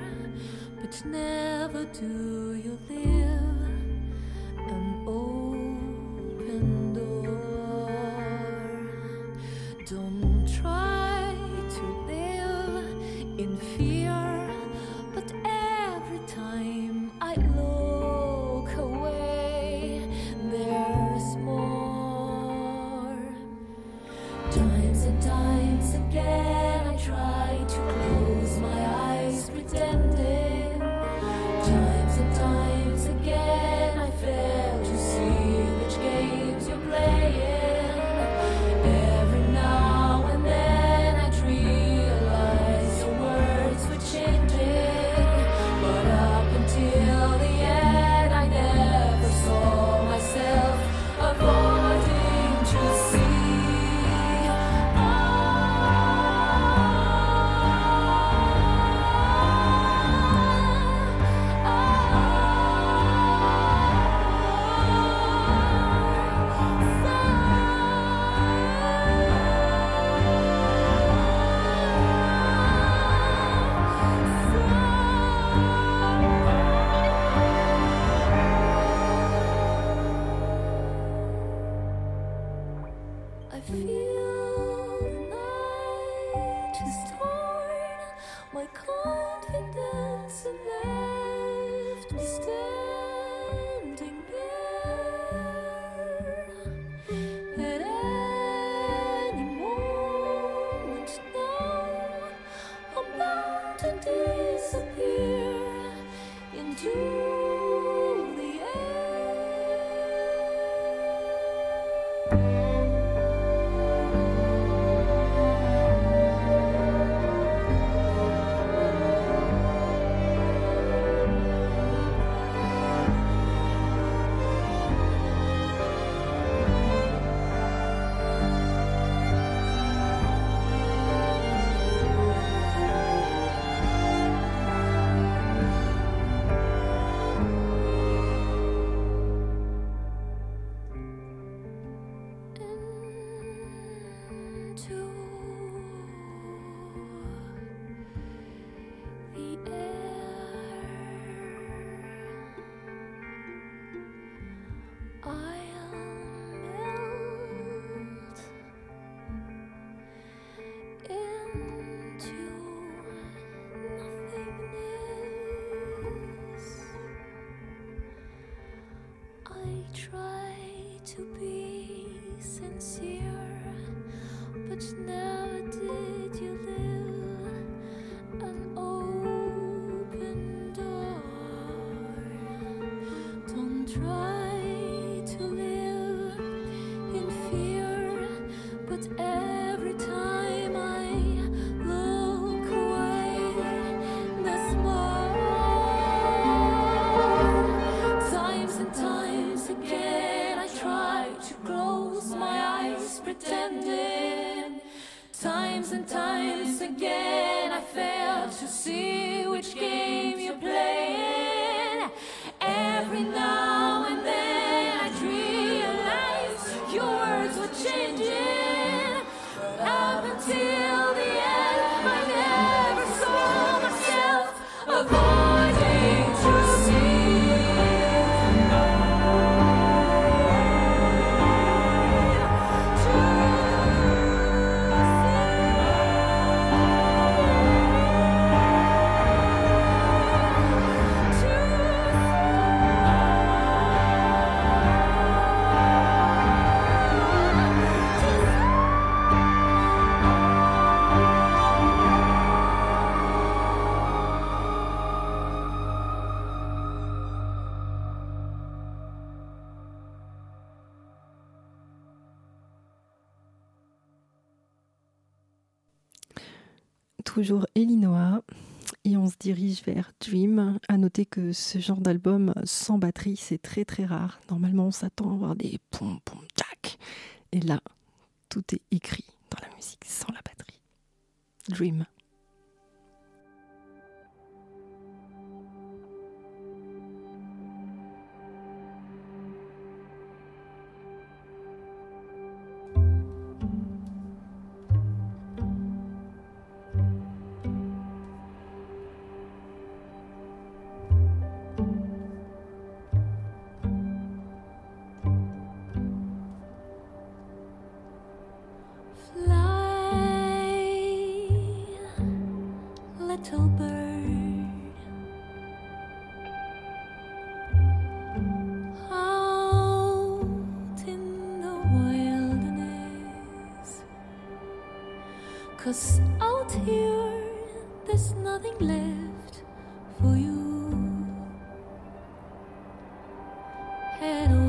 but never do you live an open door. Don't try to live in fear, but every time I look away, there's more. Times and times again, I try to close my eyes, pretending. Toujours Ellinoa et on se dirige vers Dream. À noter que ce genre d'album sans batterie, c'est très très rare. Normalement, on s'attend à avoir des pom pom tac. Et là, tout est écrit dans la musique sans la batterie. Dream. 'Cause out here there's nothing left for you at all.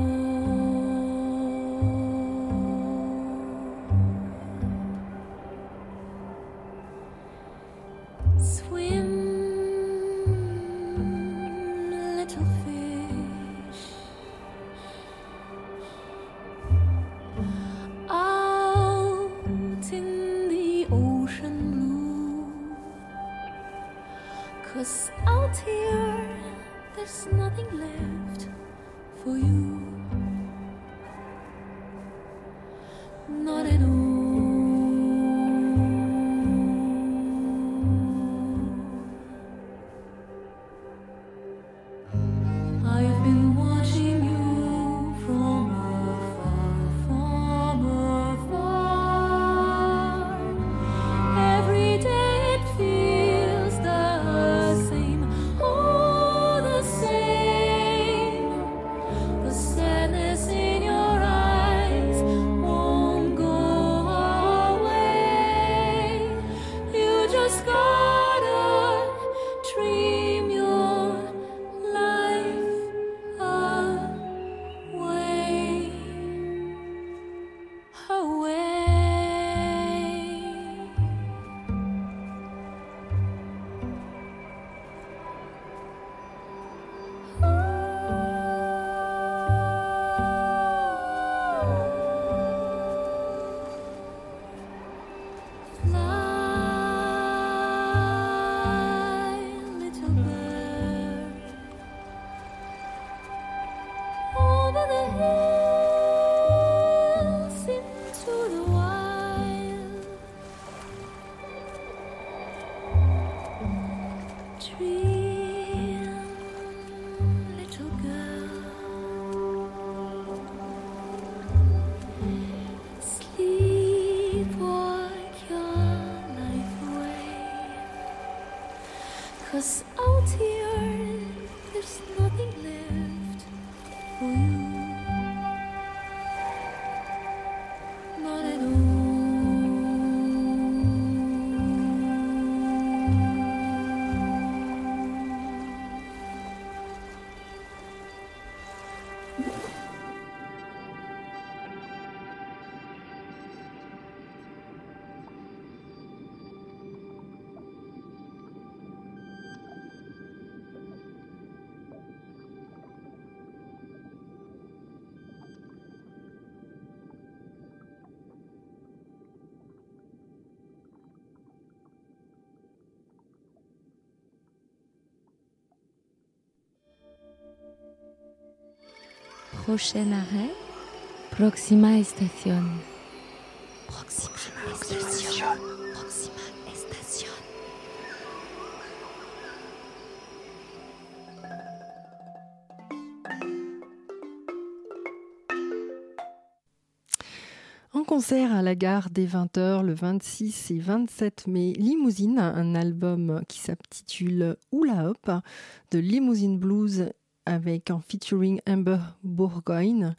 Prochain arrêt, Proxima Station. Proxima Station. En concert à la gare dès 20h le 26 et 27 mai, Limousine, un album qui s'intitule Oula Hop de Limousine Blues avec en featuring Amber Bourgoin.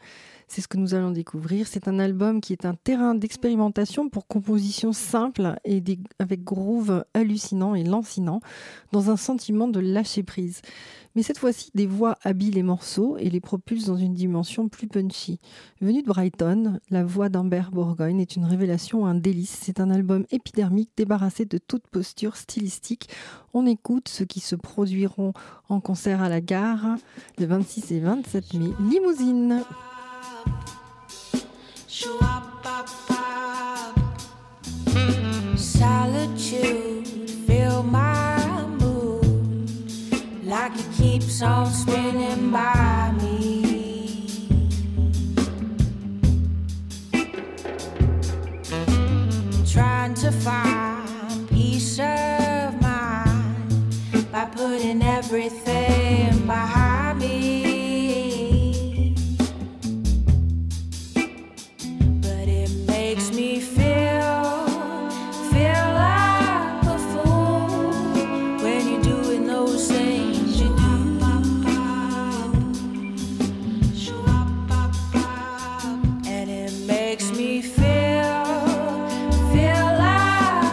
C'est ce que nous allons découvrir. C'est un album qui est un terrain d'expérimentation pour composition simple et avec groove hallucinant et lancinant, dans un sentiment de lâcher prise. Mais cette fois-ci, des voix habillent les morceaux et les propulsent dans une dimension plus punchy. Venue de Brighton, la voix d'Amber Bourgoin est une révélation, un délice. C'est un album épidermique, débarrassé de toute posture stylistique. On écoute ceux qui se produiront en concert à la gare le 26 et 27 mai. Limousine. Solitude fill my mood like it keeps on spinning by me. Trying to find peace of mind by putting everything behind me. Makes me feel like a fool when you're doing those things you do. And it makes me feel like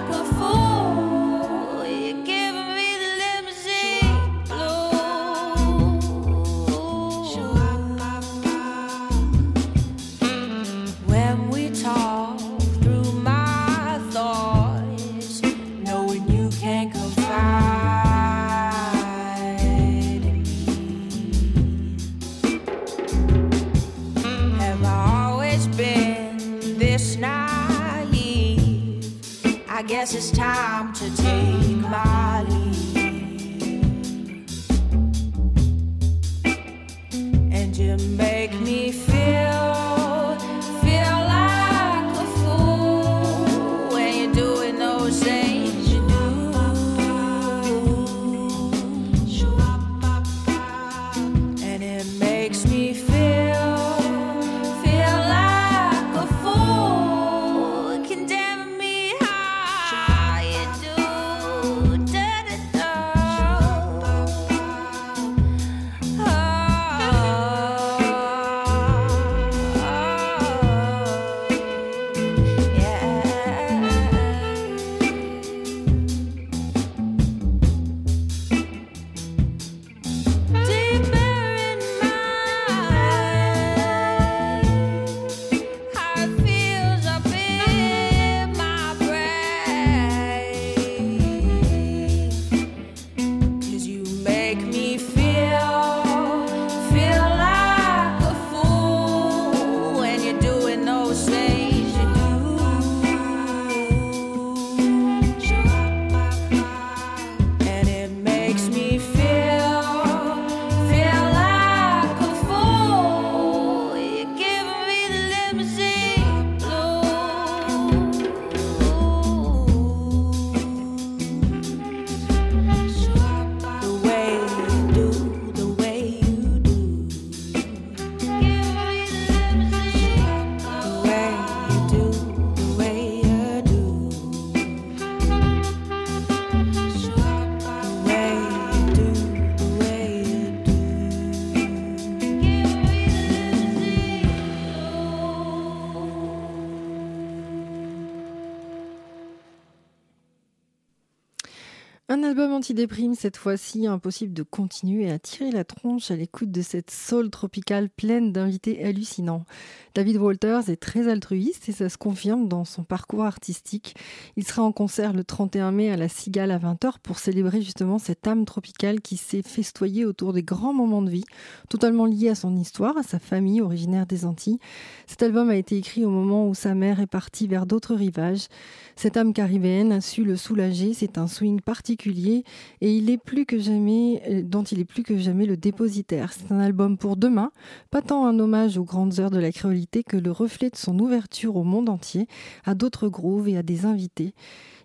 always been this naive. I guess it's time to take my leave. And you make me feel like a fool when you're doing those things you do. And it makes me feel like a fool, condemn me how you do, da-da-da. Oh, yeah. Deeper in my heart feels up in my brain. 'Cause you make me feel like a fool when you're doing those things you do. And it makes me feel like a fool. You're giving me the limousine blues. The way you do, the way you do. The way you do, the way you do. The way you do, the way you do. Un album antidéprime cette fois-ci, impossible de continuer à tirer la tronche à l'écoute de cette soul tropicale pleine d'invités hallucinants. David Walters est très altruiste et ça se confirme dans son parcours artistique. Il sera en concert le 31 mai à la Cigale à 20h pour célébrer justement cette âme tropicale qui s'est festoyée autour des grands moments de vie, totalement liés à son histoire, à sa famille originaire des Antilles. Cet album a été écrit au moment où sa mère est partie vers d'autres rivages. Cette âme caribéenne a su le soulager, c'est un swing particulier et dont il est plus que jamais le dépositaire. C'est un album pour demain, pas tant un hommage aux grandes heures de la créolité que le reflet de son ouverture au monde entier, à d'autres grooves et à des invités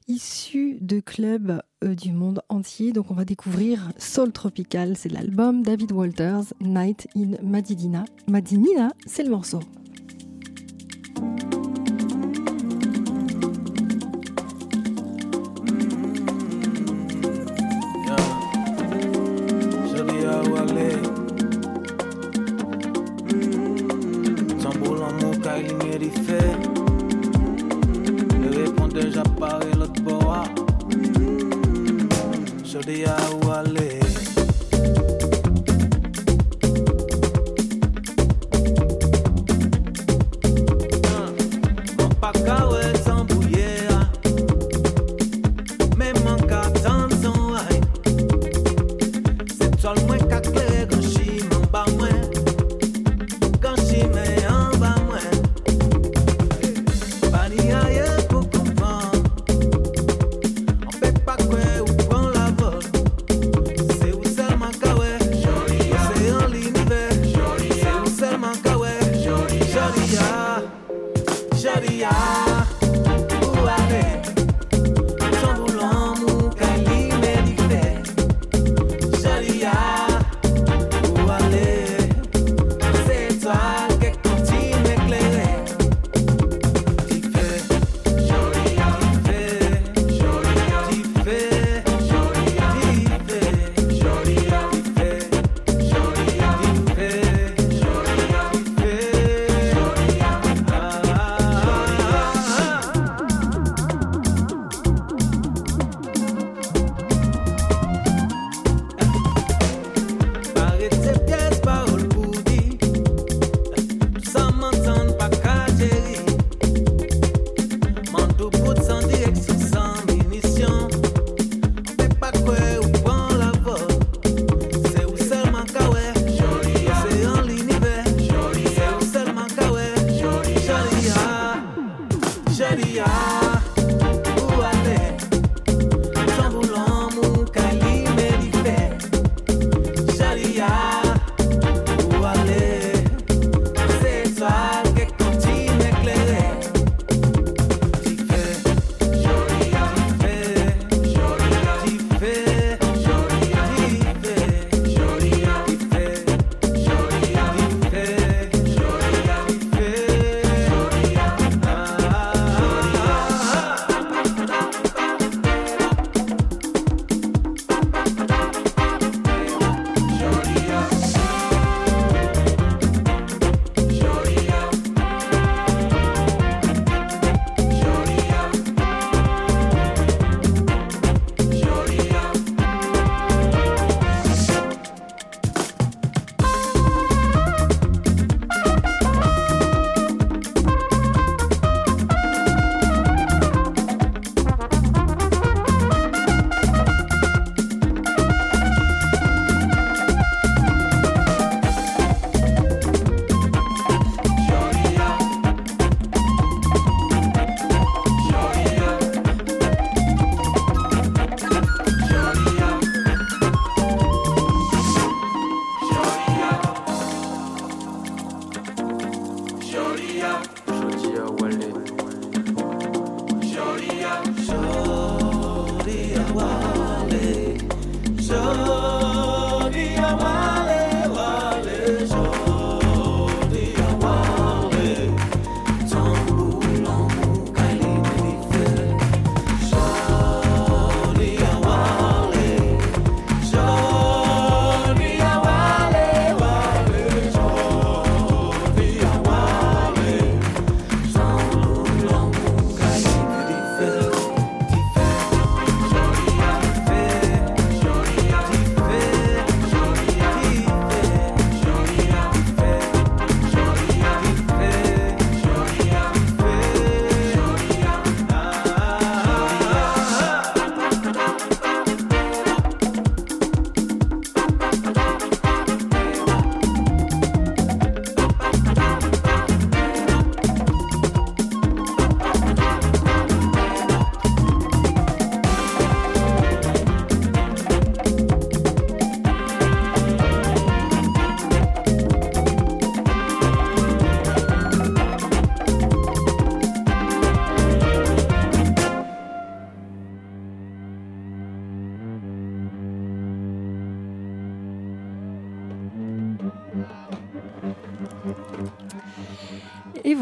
issus de clubs du monde entier. Donc on va découvrir Soul Tropical, c'est l'album David Walters, Night in Madinina. Madinina, c'est le morceau. Le répondeur j'apparais l'autre bois. Je dis à où aller.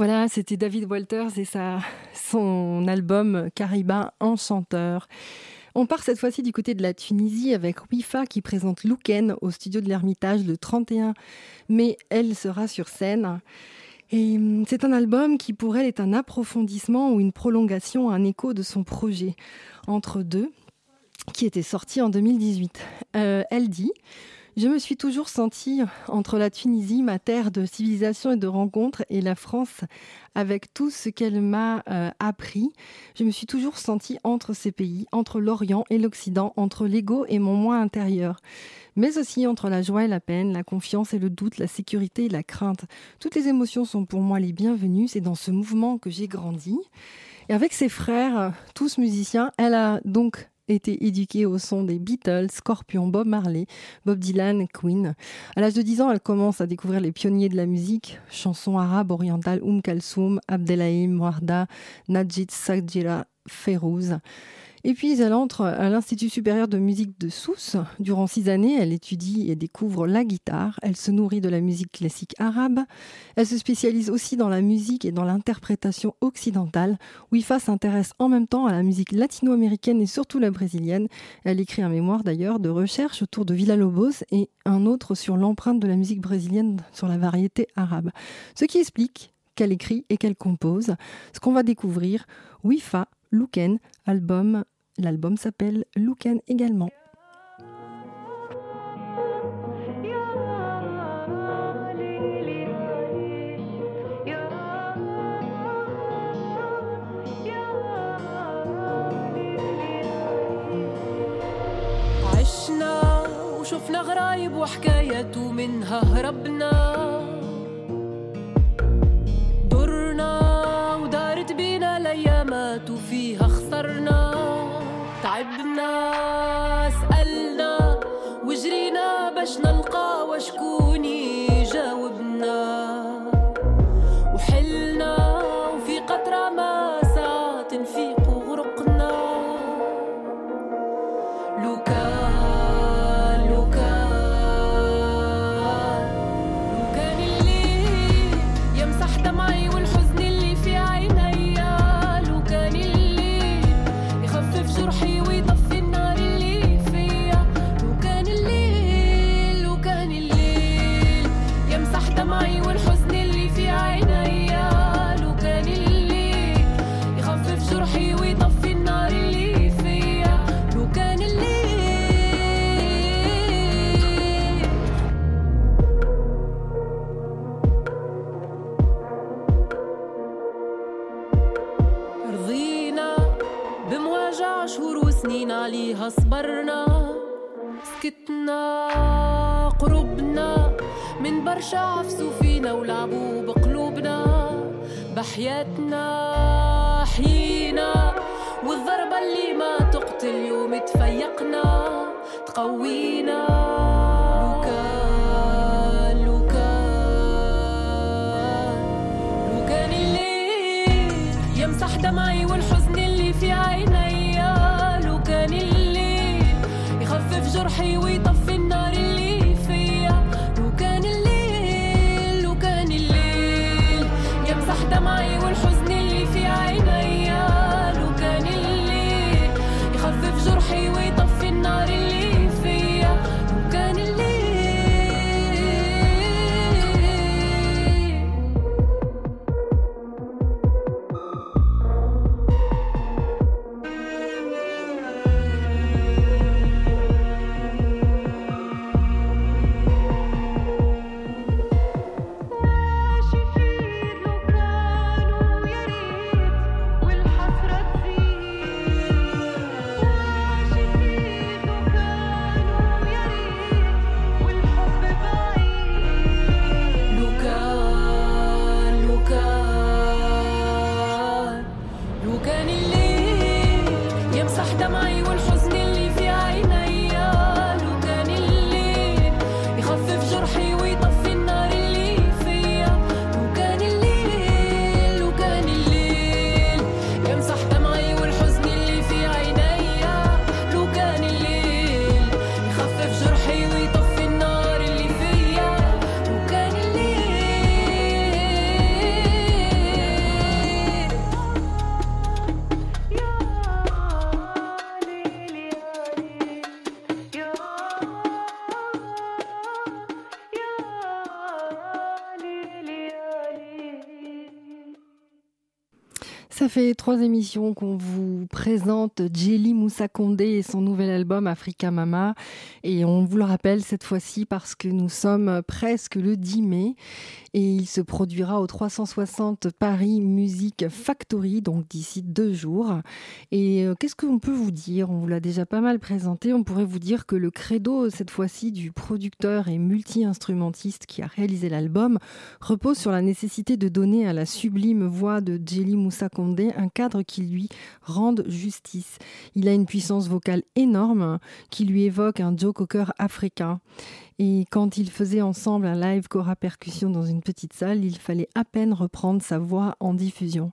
voilà, c'était David Walters et son album Kariba Enchanteur. On part cette fois-ci du côté de la Tunisie avec Wifa qui présente Louken au studio de l'Ermitage le 31 mai. Elle sera sur scène. Et c'est un album qui, pour elle, est un approfondissement ou une prolongation, un écho de son projet Entre deux, qui était sorti en 2018. Elle dit « Je me suis toujours sentie entre la Tunisie, ma terre de civilisation et de rencontres, et la France, avec tout ce qu'elle m'a appris. Je me suis toujours sentie entre ces pays, entre l'Orient et l'Occident, entre l'ego et mon moi intérieur. » mais aussi entre la joie et la peine, la confiance et le doute, la sécurité et la crainte. Toutes les émotions sont pour moi les bienvenues, c'est dans ce mouvement que j'ai grandi. » Et avec ses frères, tous musiciens, elle a donc été éduquée au son des Beatles, Scorpions, Bob Marley, Bob Dylan, Queen. À l'âge de 10 ans, elle commence à découvrir les pionniers de la musique, chansons arabes, orientales, Kalsoum, Abdelhaim, Warda, Najid, Sagira, Fairouz. Et puis, elle entre à l'Institut supérieur de musique de Sousse. Durant 6 années, elle étudie et découvre la guitare. Elle se nourrit de la musique classique arabe. Elle se spécialise aussi dans la musique et dans l'interprétation occidentale. Wifa s'intéresse en même temps à la musique latino-américaine et surtout la brésilienne. Elle écrit un mémoire d'ailleurs de recherche autour de Villa-Lobos et un autre sur l'empreinte de la musique brésilienne sur la variété arabe. Ce qui explique qu'elle écrit et qu'elle compose. Ce qu'on va découvrir, Wifa, Louken, album. L'album s'appelle Louken également. عشنا وشفنا غرايب وحكايات ومنها هربنا درنا ودارت بينا ليامات وفيها خسرنا تعبنا سألنا وجرينا باش نلقى وشكون يجاوبنا وحلنا وفي قطرة ما ساعات نفيق وغرقنا لوكان اللي يمسح دمعي والحزن اللي في عيني لوكان اللي يخفف جرحي عليها صبرنا سكتنا قربنا من برشا عفسوا فينا ولعبوا بقلوبنا بحياتنا حينا والضربة اللي ما تقتل يوم تفيقنا تقوينا لوكان الليل يمسح دمعي والحزن اللي في عيني يخفف جرحي ويطفي النار اللي فيا لو كان الليل يمسح دمعي والحزن اللي في عيني لو كان الليل يخفف جرحي ويطفي النار اللي فيا لو كان Ça fait 3 émissions qu'on vous présente Jelly Moussa Kondé et son nouvel album Africa Mama. Et on vous le rappelle cette fois-ci parce que nous sommes presque le 10 mai et il se produira au 360 Paris Music Factory, donc d'ici 2 jours. Et qu'est-ce qu'on peut vous dire ? On vous l'a déjà pas mal présenté. On pourrait vous dire que le credo cette fois-ci du producteur et multi-instrumentiste qui a réalisé l'album repose sur la nécessité de donner à la sublime voix de Jelly Moussa Kondé un cadre qui lui rende justice. Il a une puissance vocale énorme qui lui évoque un Joe Cocker africain. Et quand ils faisaient ensemble un live Cora Percussion dans une petite salle, il fallait à peine reprendre sa voix en diffusion.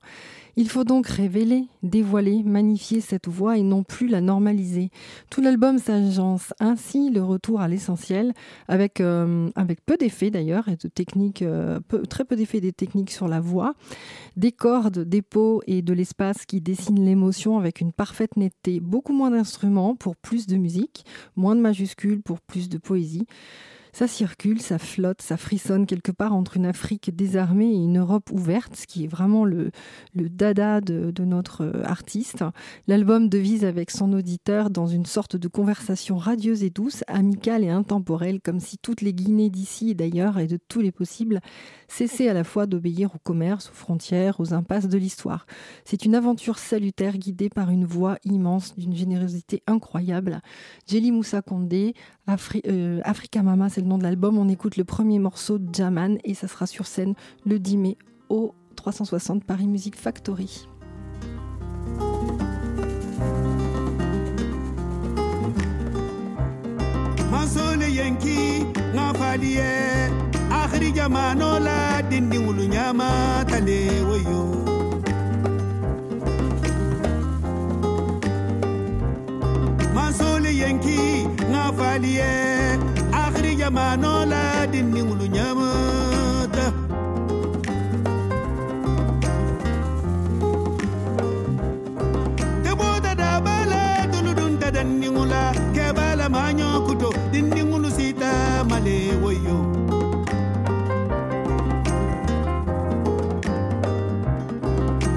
Il faut donc révéler, dévoiler, magnifier cette voix et non plus la normaliser. Tout l'album s'agence ainsi le retour à l'essentiel, avec peu d'effets d'ailleurs, et de techniques, très peu d'effets des techniques sur la voix, des cordes, des pots et de l'espace qui dessinent l'émotion avec une parfaite netteté. Beaucoup moins d'instruments pour plus de musique, moins de majuscules pour plus de poésie. Ça circule, ça flotte, ça frissonne quelque part entre une Afrique désarmée et une Europe ouverte, ce qui est vraiment le dada de notre artiste. L'album devise avec son auditeur dans une sorte de conversation radieuse et douce, amicale et intemporelle, comme si toutes les Guinées d'ici et d'ailleurs et de tous les possibles cessaient à la fois d'obéir au commerce, aux frontières, aux impasses de l'histoire. C'est une aventure salutaire guidée par une voix immense, d'une générosité incroyable. Jelly Moussa Kondé, Africa Mama, c'est le nom de l'album. On écoute le premier morceau de Jaman et ça sera sur scène le 10 mai au 360 Paris Music Factory. Manola diningulu nyamata Teboda da bala dunudunta diningula kebala manyo kuto diningulu sita malewoyo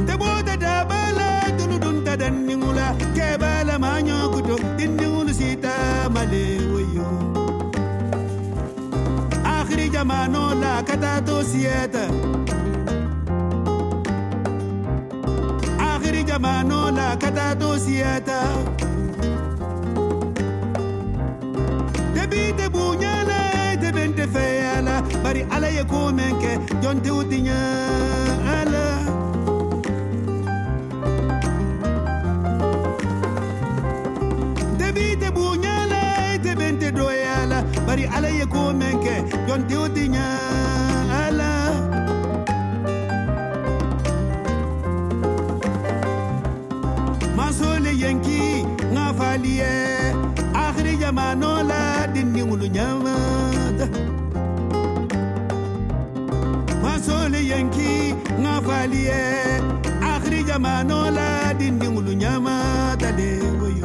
Teboda da bala dunudunta diningula kebala manyo kuto diningulu sita malewoyo Manola katato sieta Africa Manola katato sieta Debite bunyala debente feyala bari ala yekomenke jonte utinya ala Debite bunyala debente doyala bari ala yekomenke Don't do the Masole Yankee, Navalie, Africa Manola, Dinimulunyamata. Masole Yankee, Navalie, Africa Manola, Dinimulunyamata de Woyo.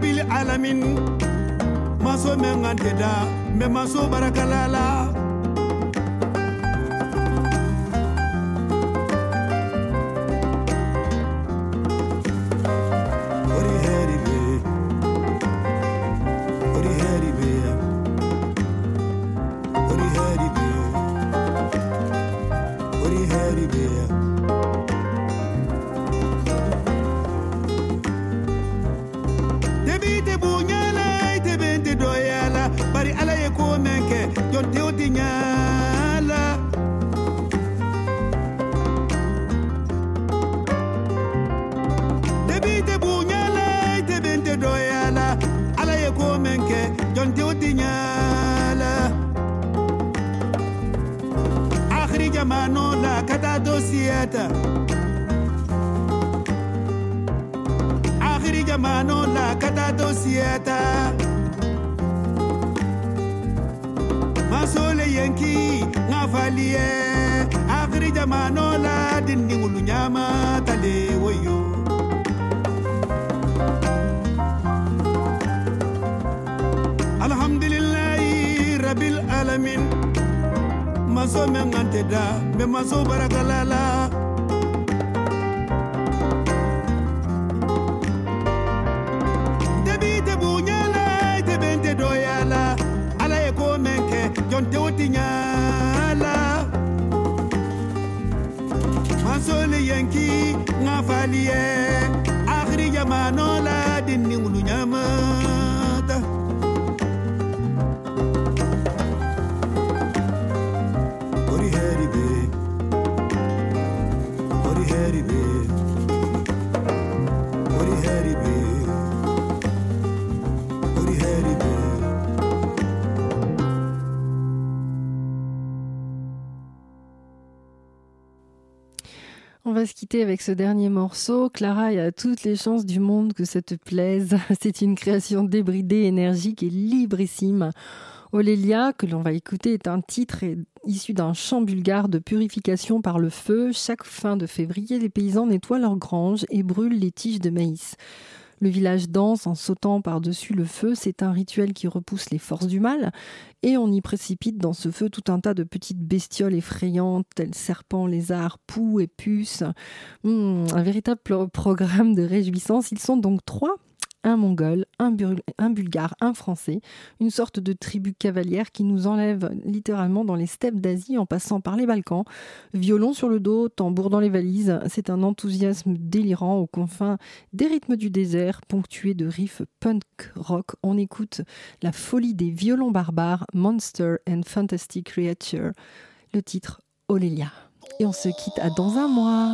Bil alamin maso menganteda me maso barakalala Alhamdulillah Rabbil alamin mazo menganteda be mazo barakalala debi de bunyala de bente doyala ala eko menke jonte otinyala mazo le yanki ngafalie akhri jamano la diningulu nyamata On va se quitter avec ce dernier morceau. Clara, il y a toutes les chances du monde que ça te plaise. C'est une création débridée, énergique et librissime. Olélia, que l'on va écouter, est un titre issu d'un chant bulgare de purification par le feu. Chaque fin de février, les paysans nettoient leurs granges et brûlent les tiges de maïs. Le village danse en sautant par-dessus le feu, c'est un rituel qui repousse les forces du mal et on y précipite dans ce feu tout un tas de petites bestioles effrayantes telles serpents, lézards, poux et puces. Un véritable programme de réjouissance, ils sont donc trois. Un mongol, un bulgare, un français, une sorte de tribu cavalière qui nous enlève littéralement dans les steppes d'Asie en passant par les Balkans. Violon sur le dos, tambour dans les valises, c'est un enthousiasme délirant aux confins des rythmes du désert, ponctué de riffs punk rock. On écoute la folie des violons barbares, Monster and Fantastic Creature, le titre Ophelia. Et on se quitte à dans un mois.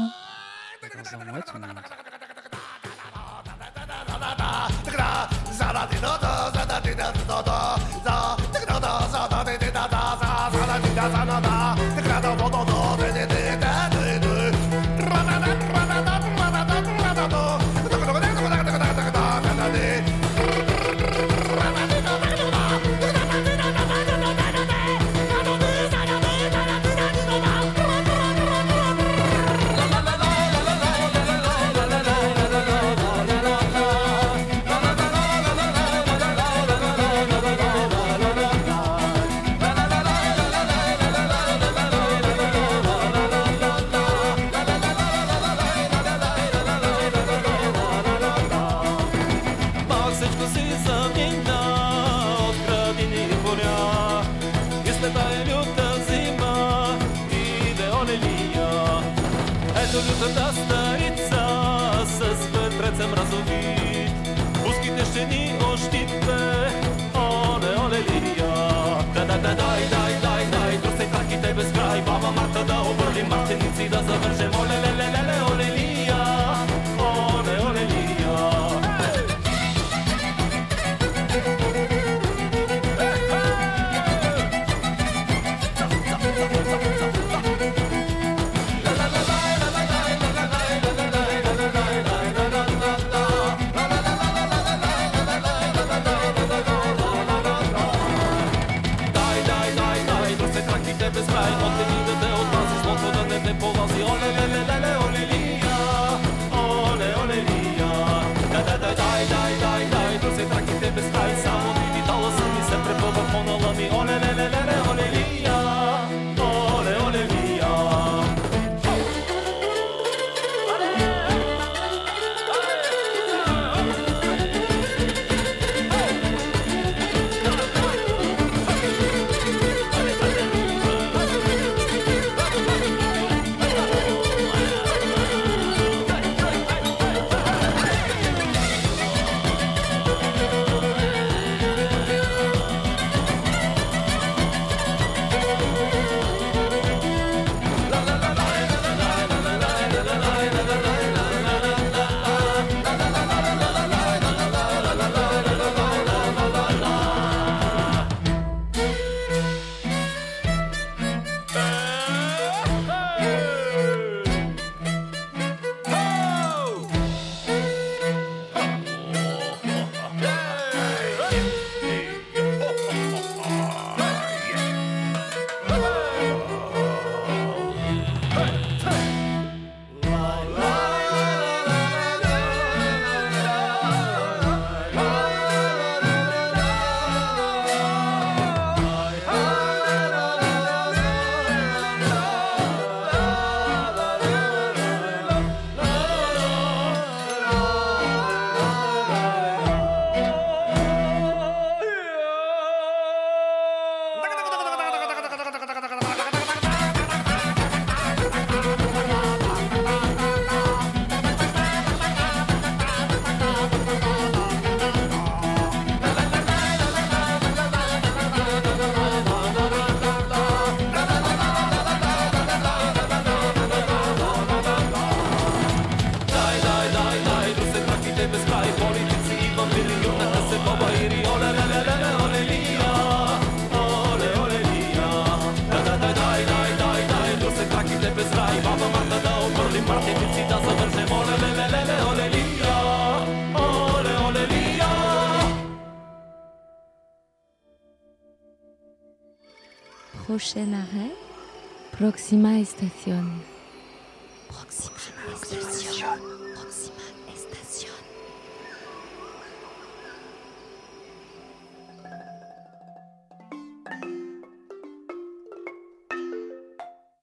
Prochain arrêt, Proxima Station. Proxima Station.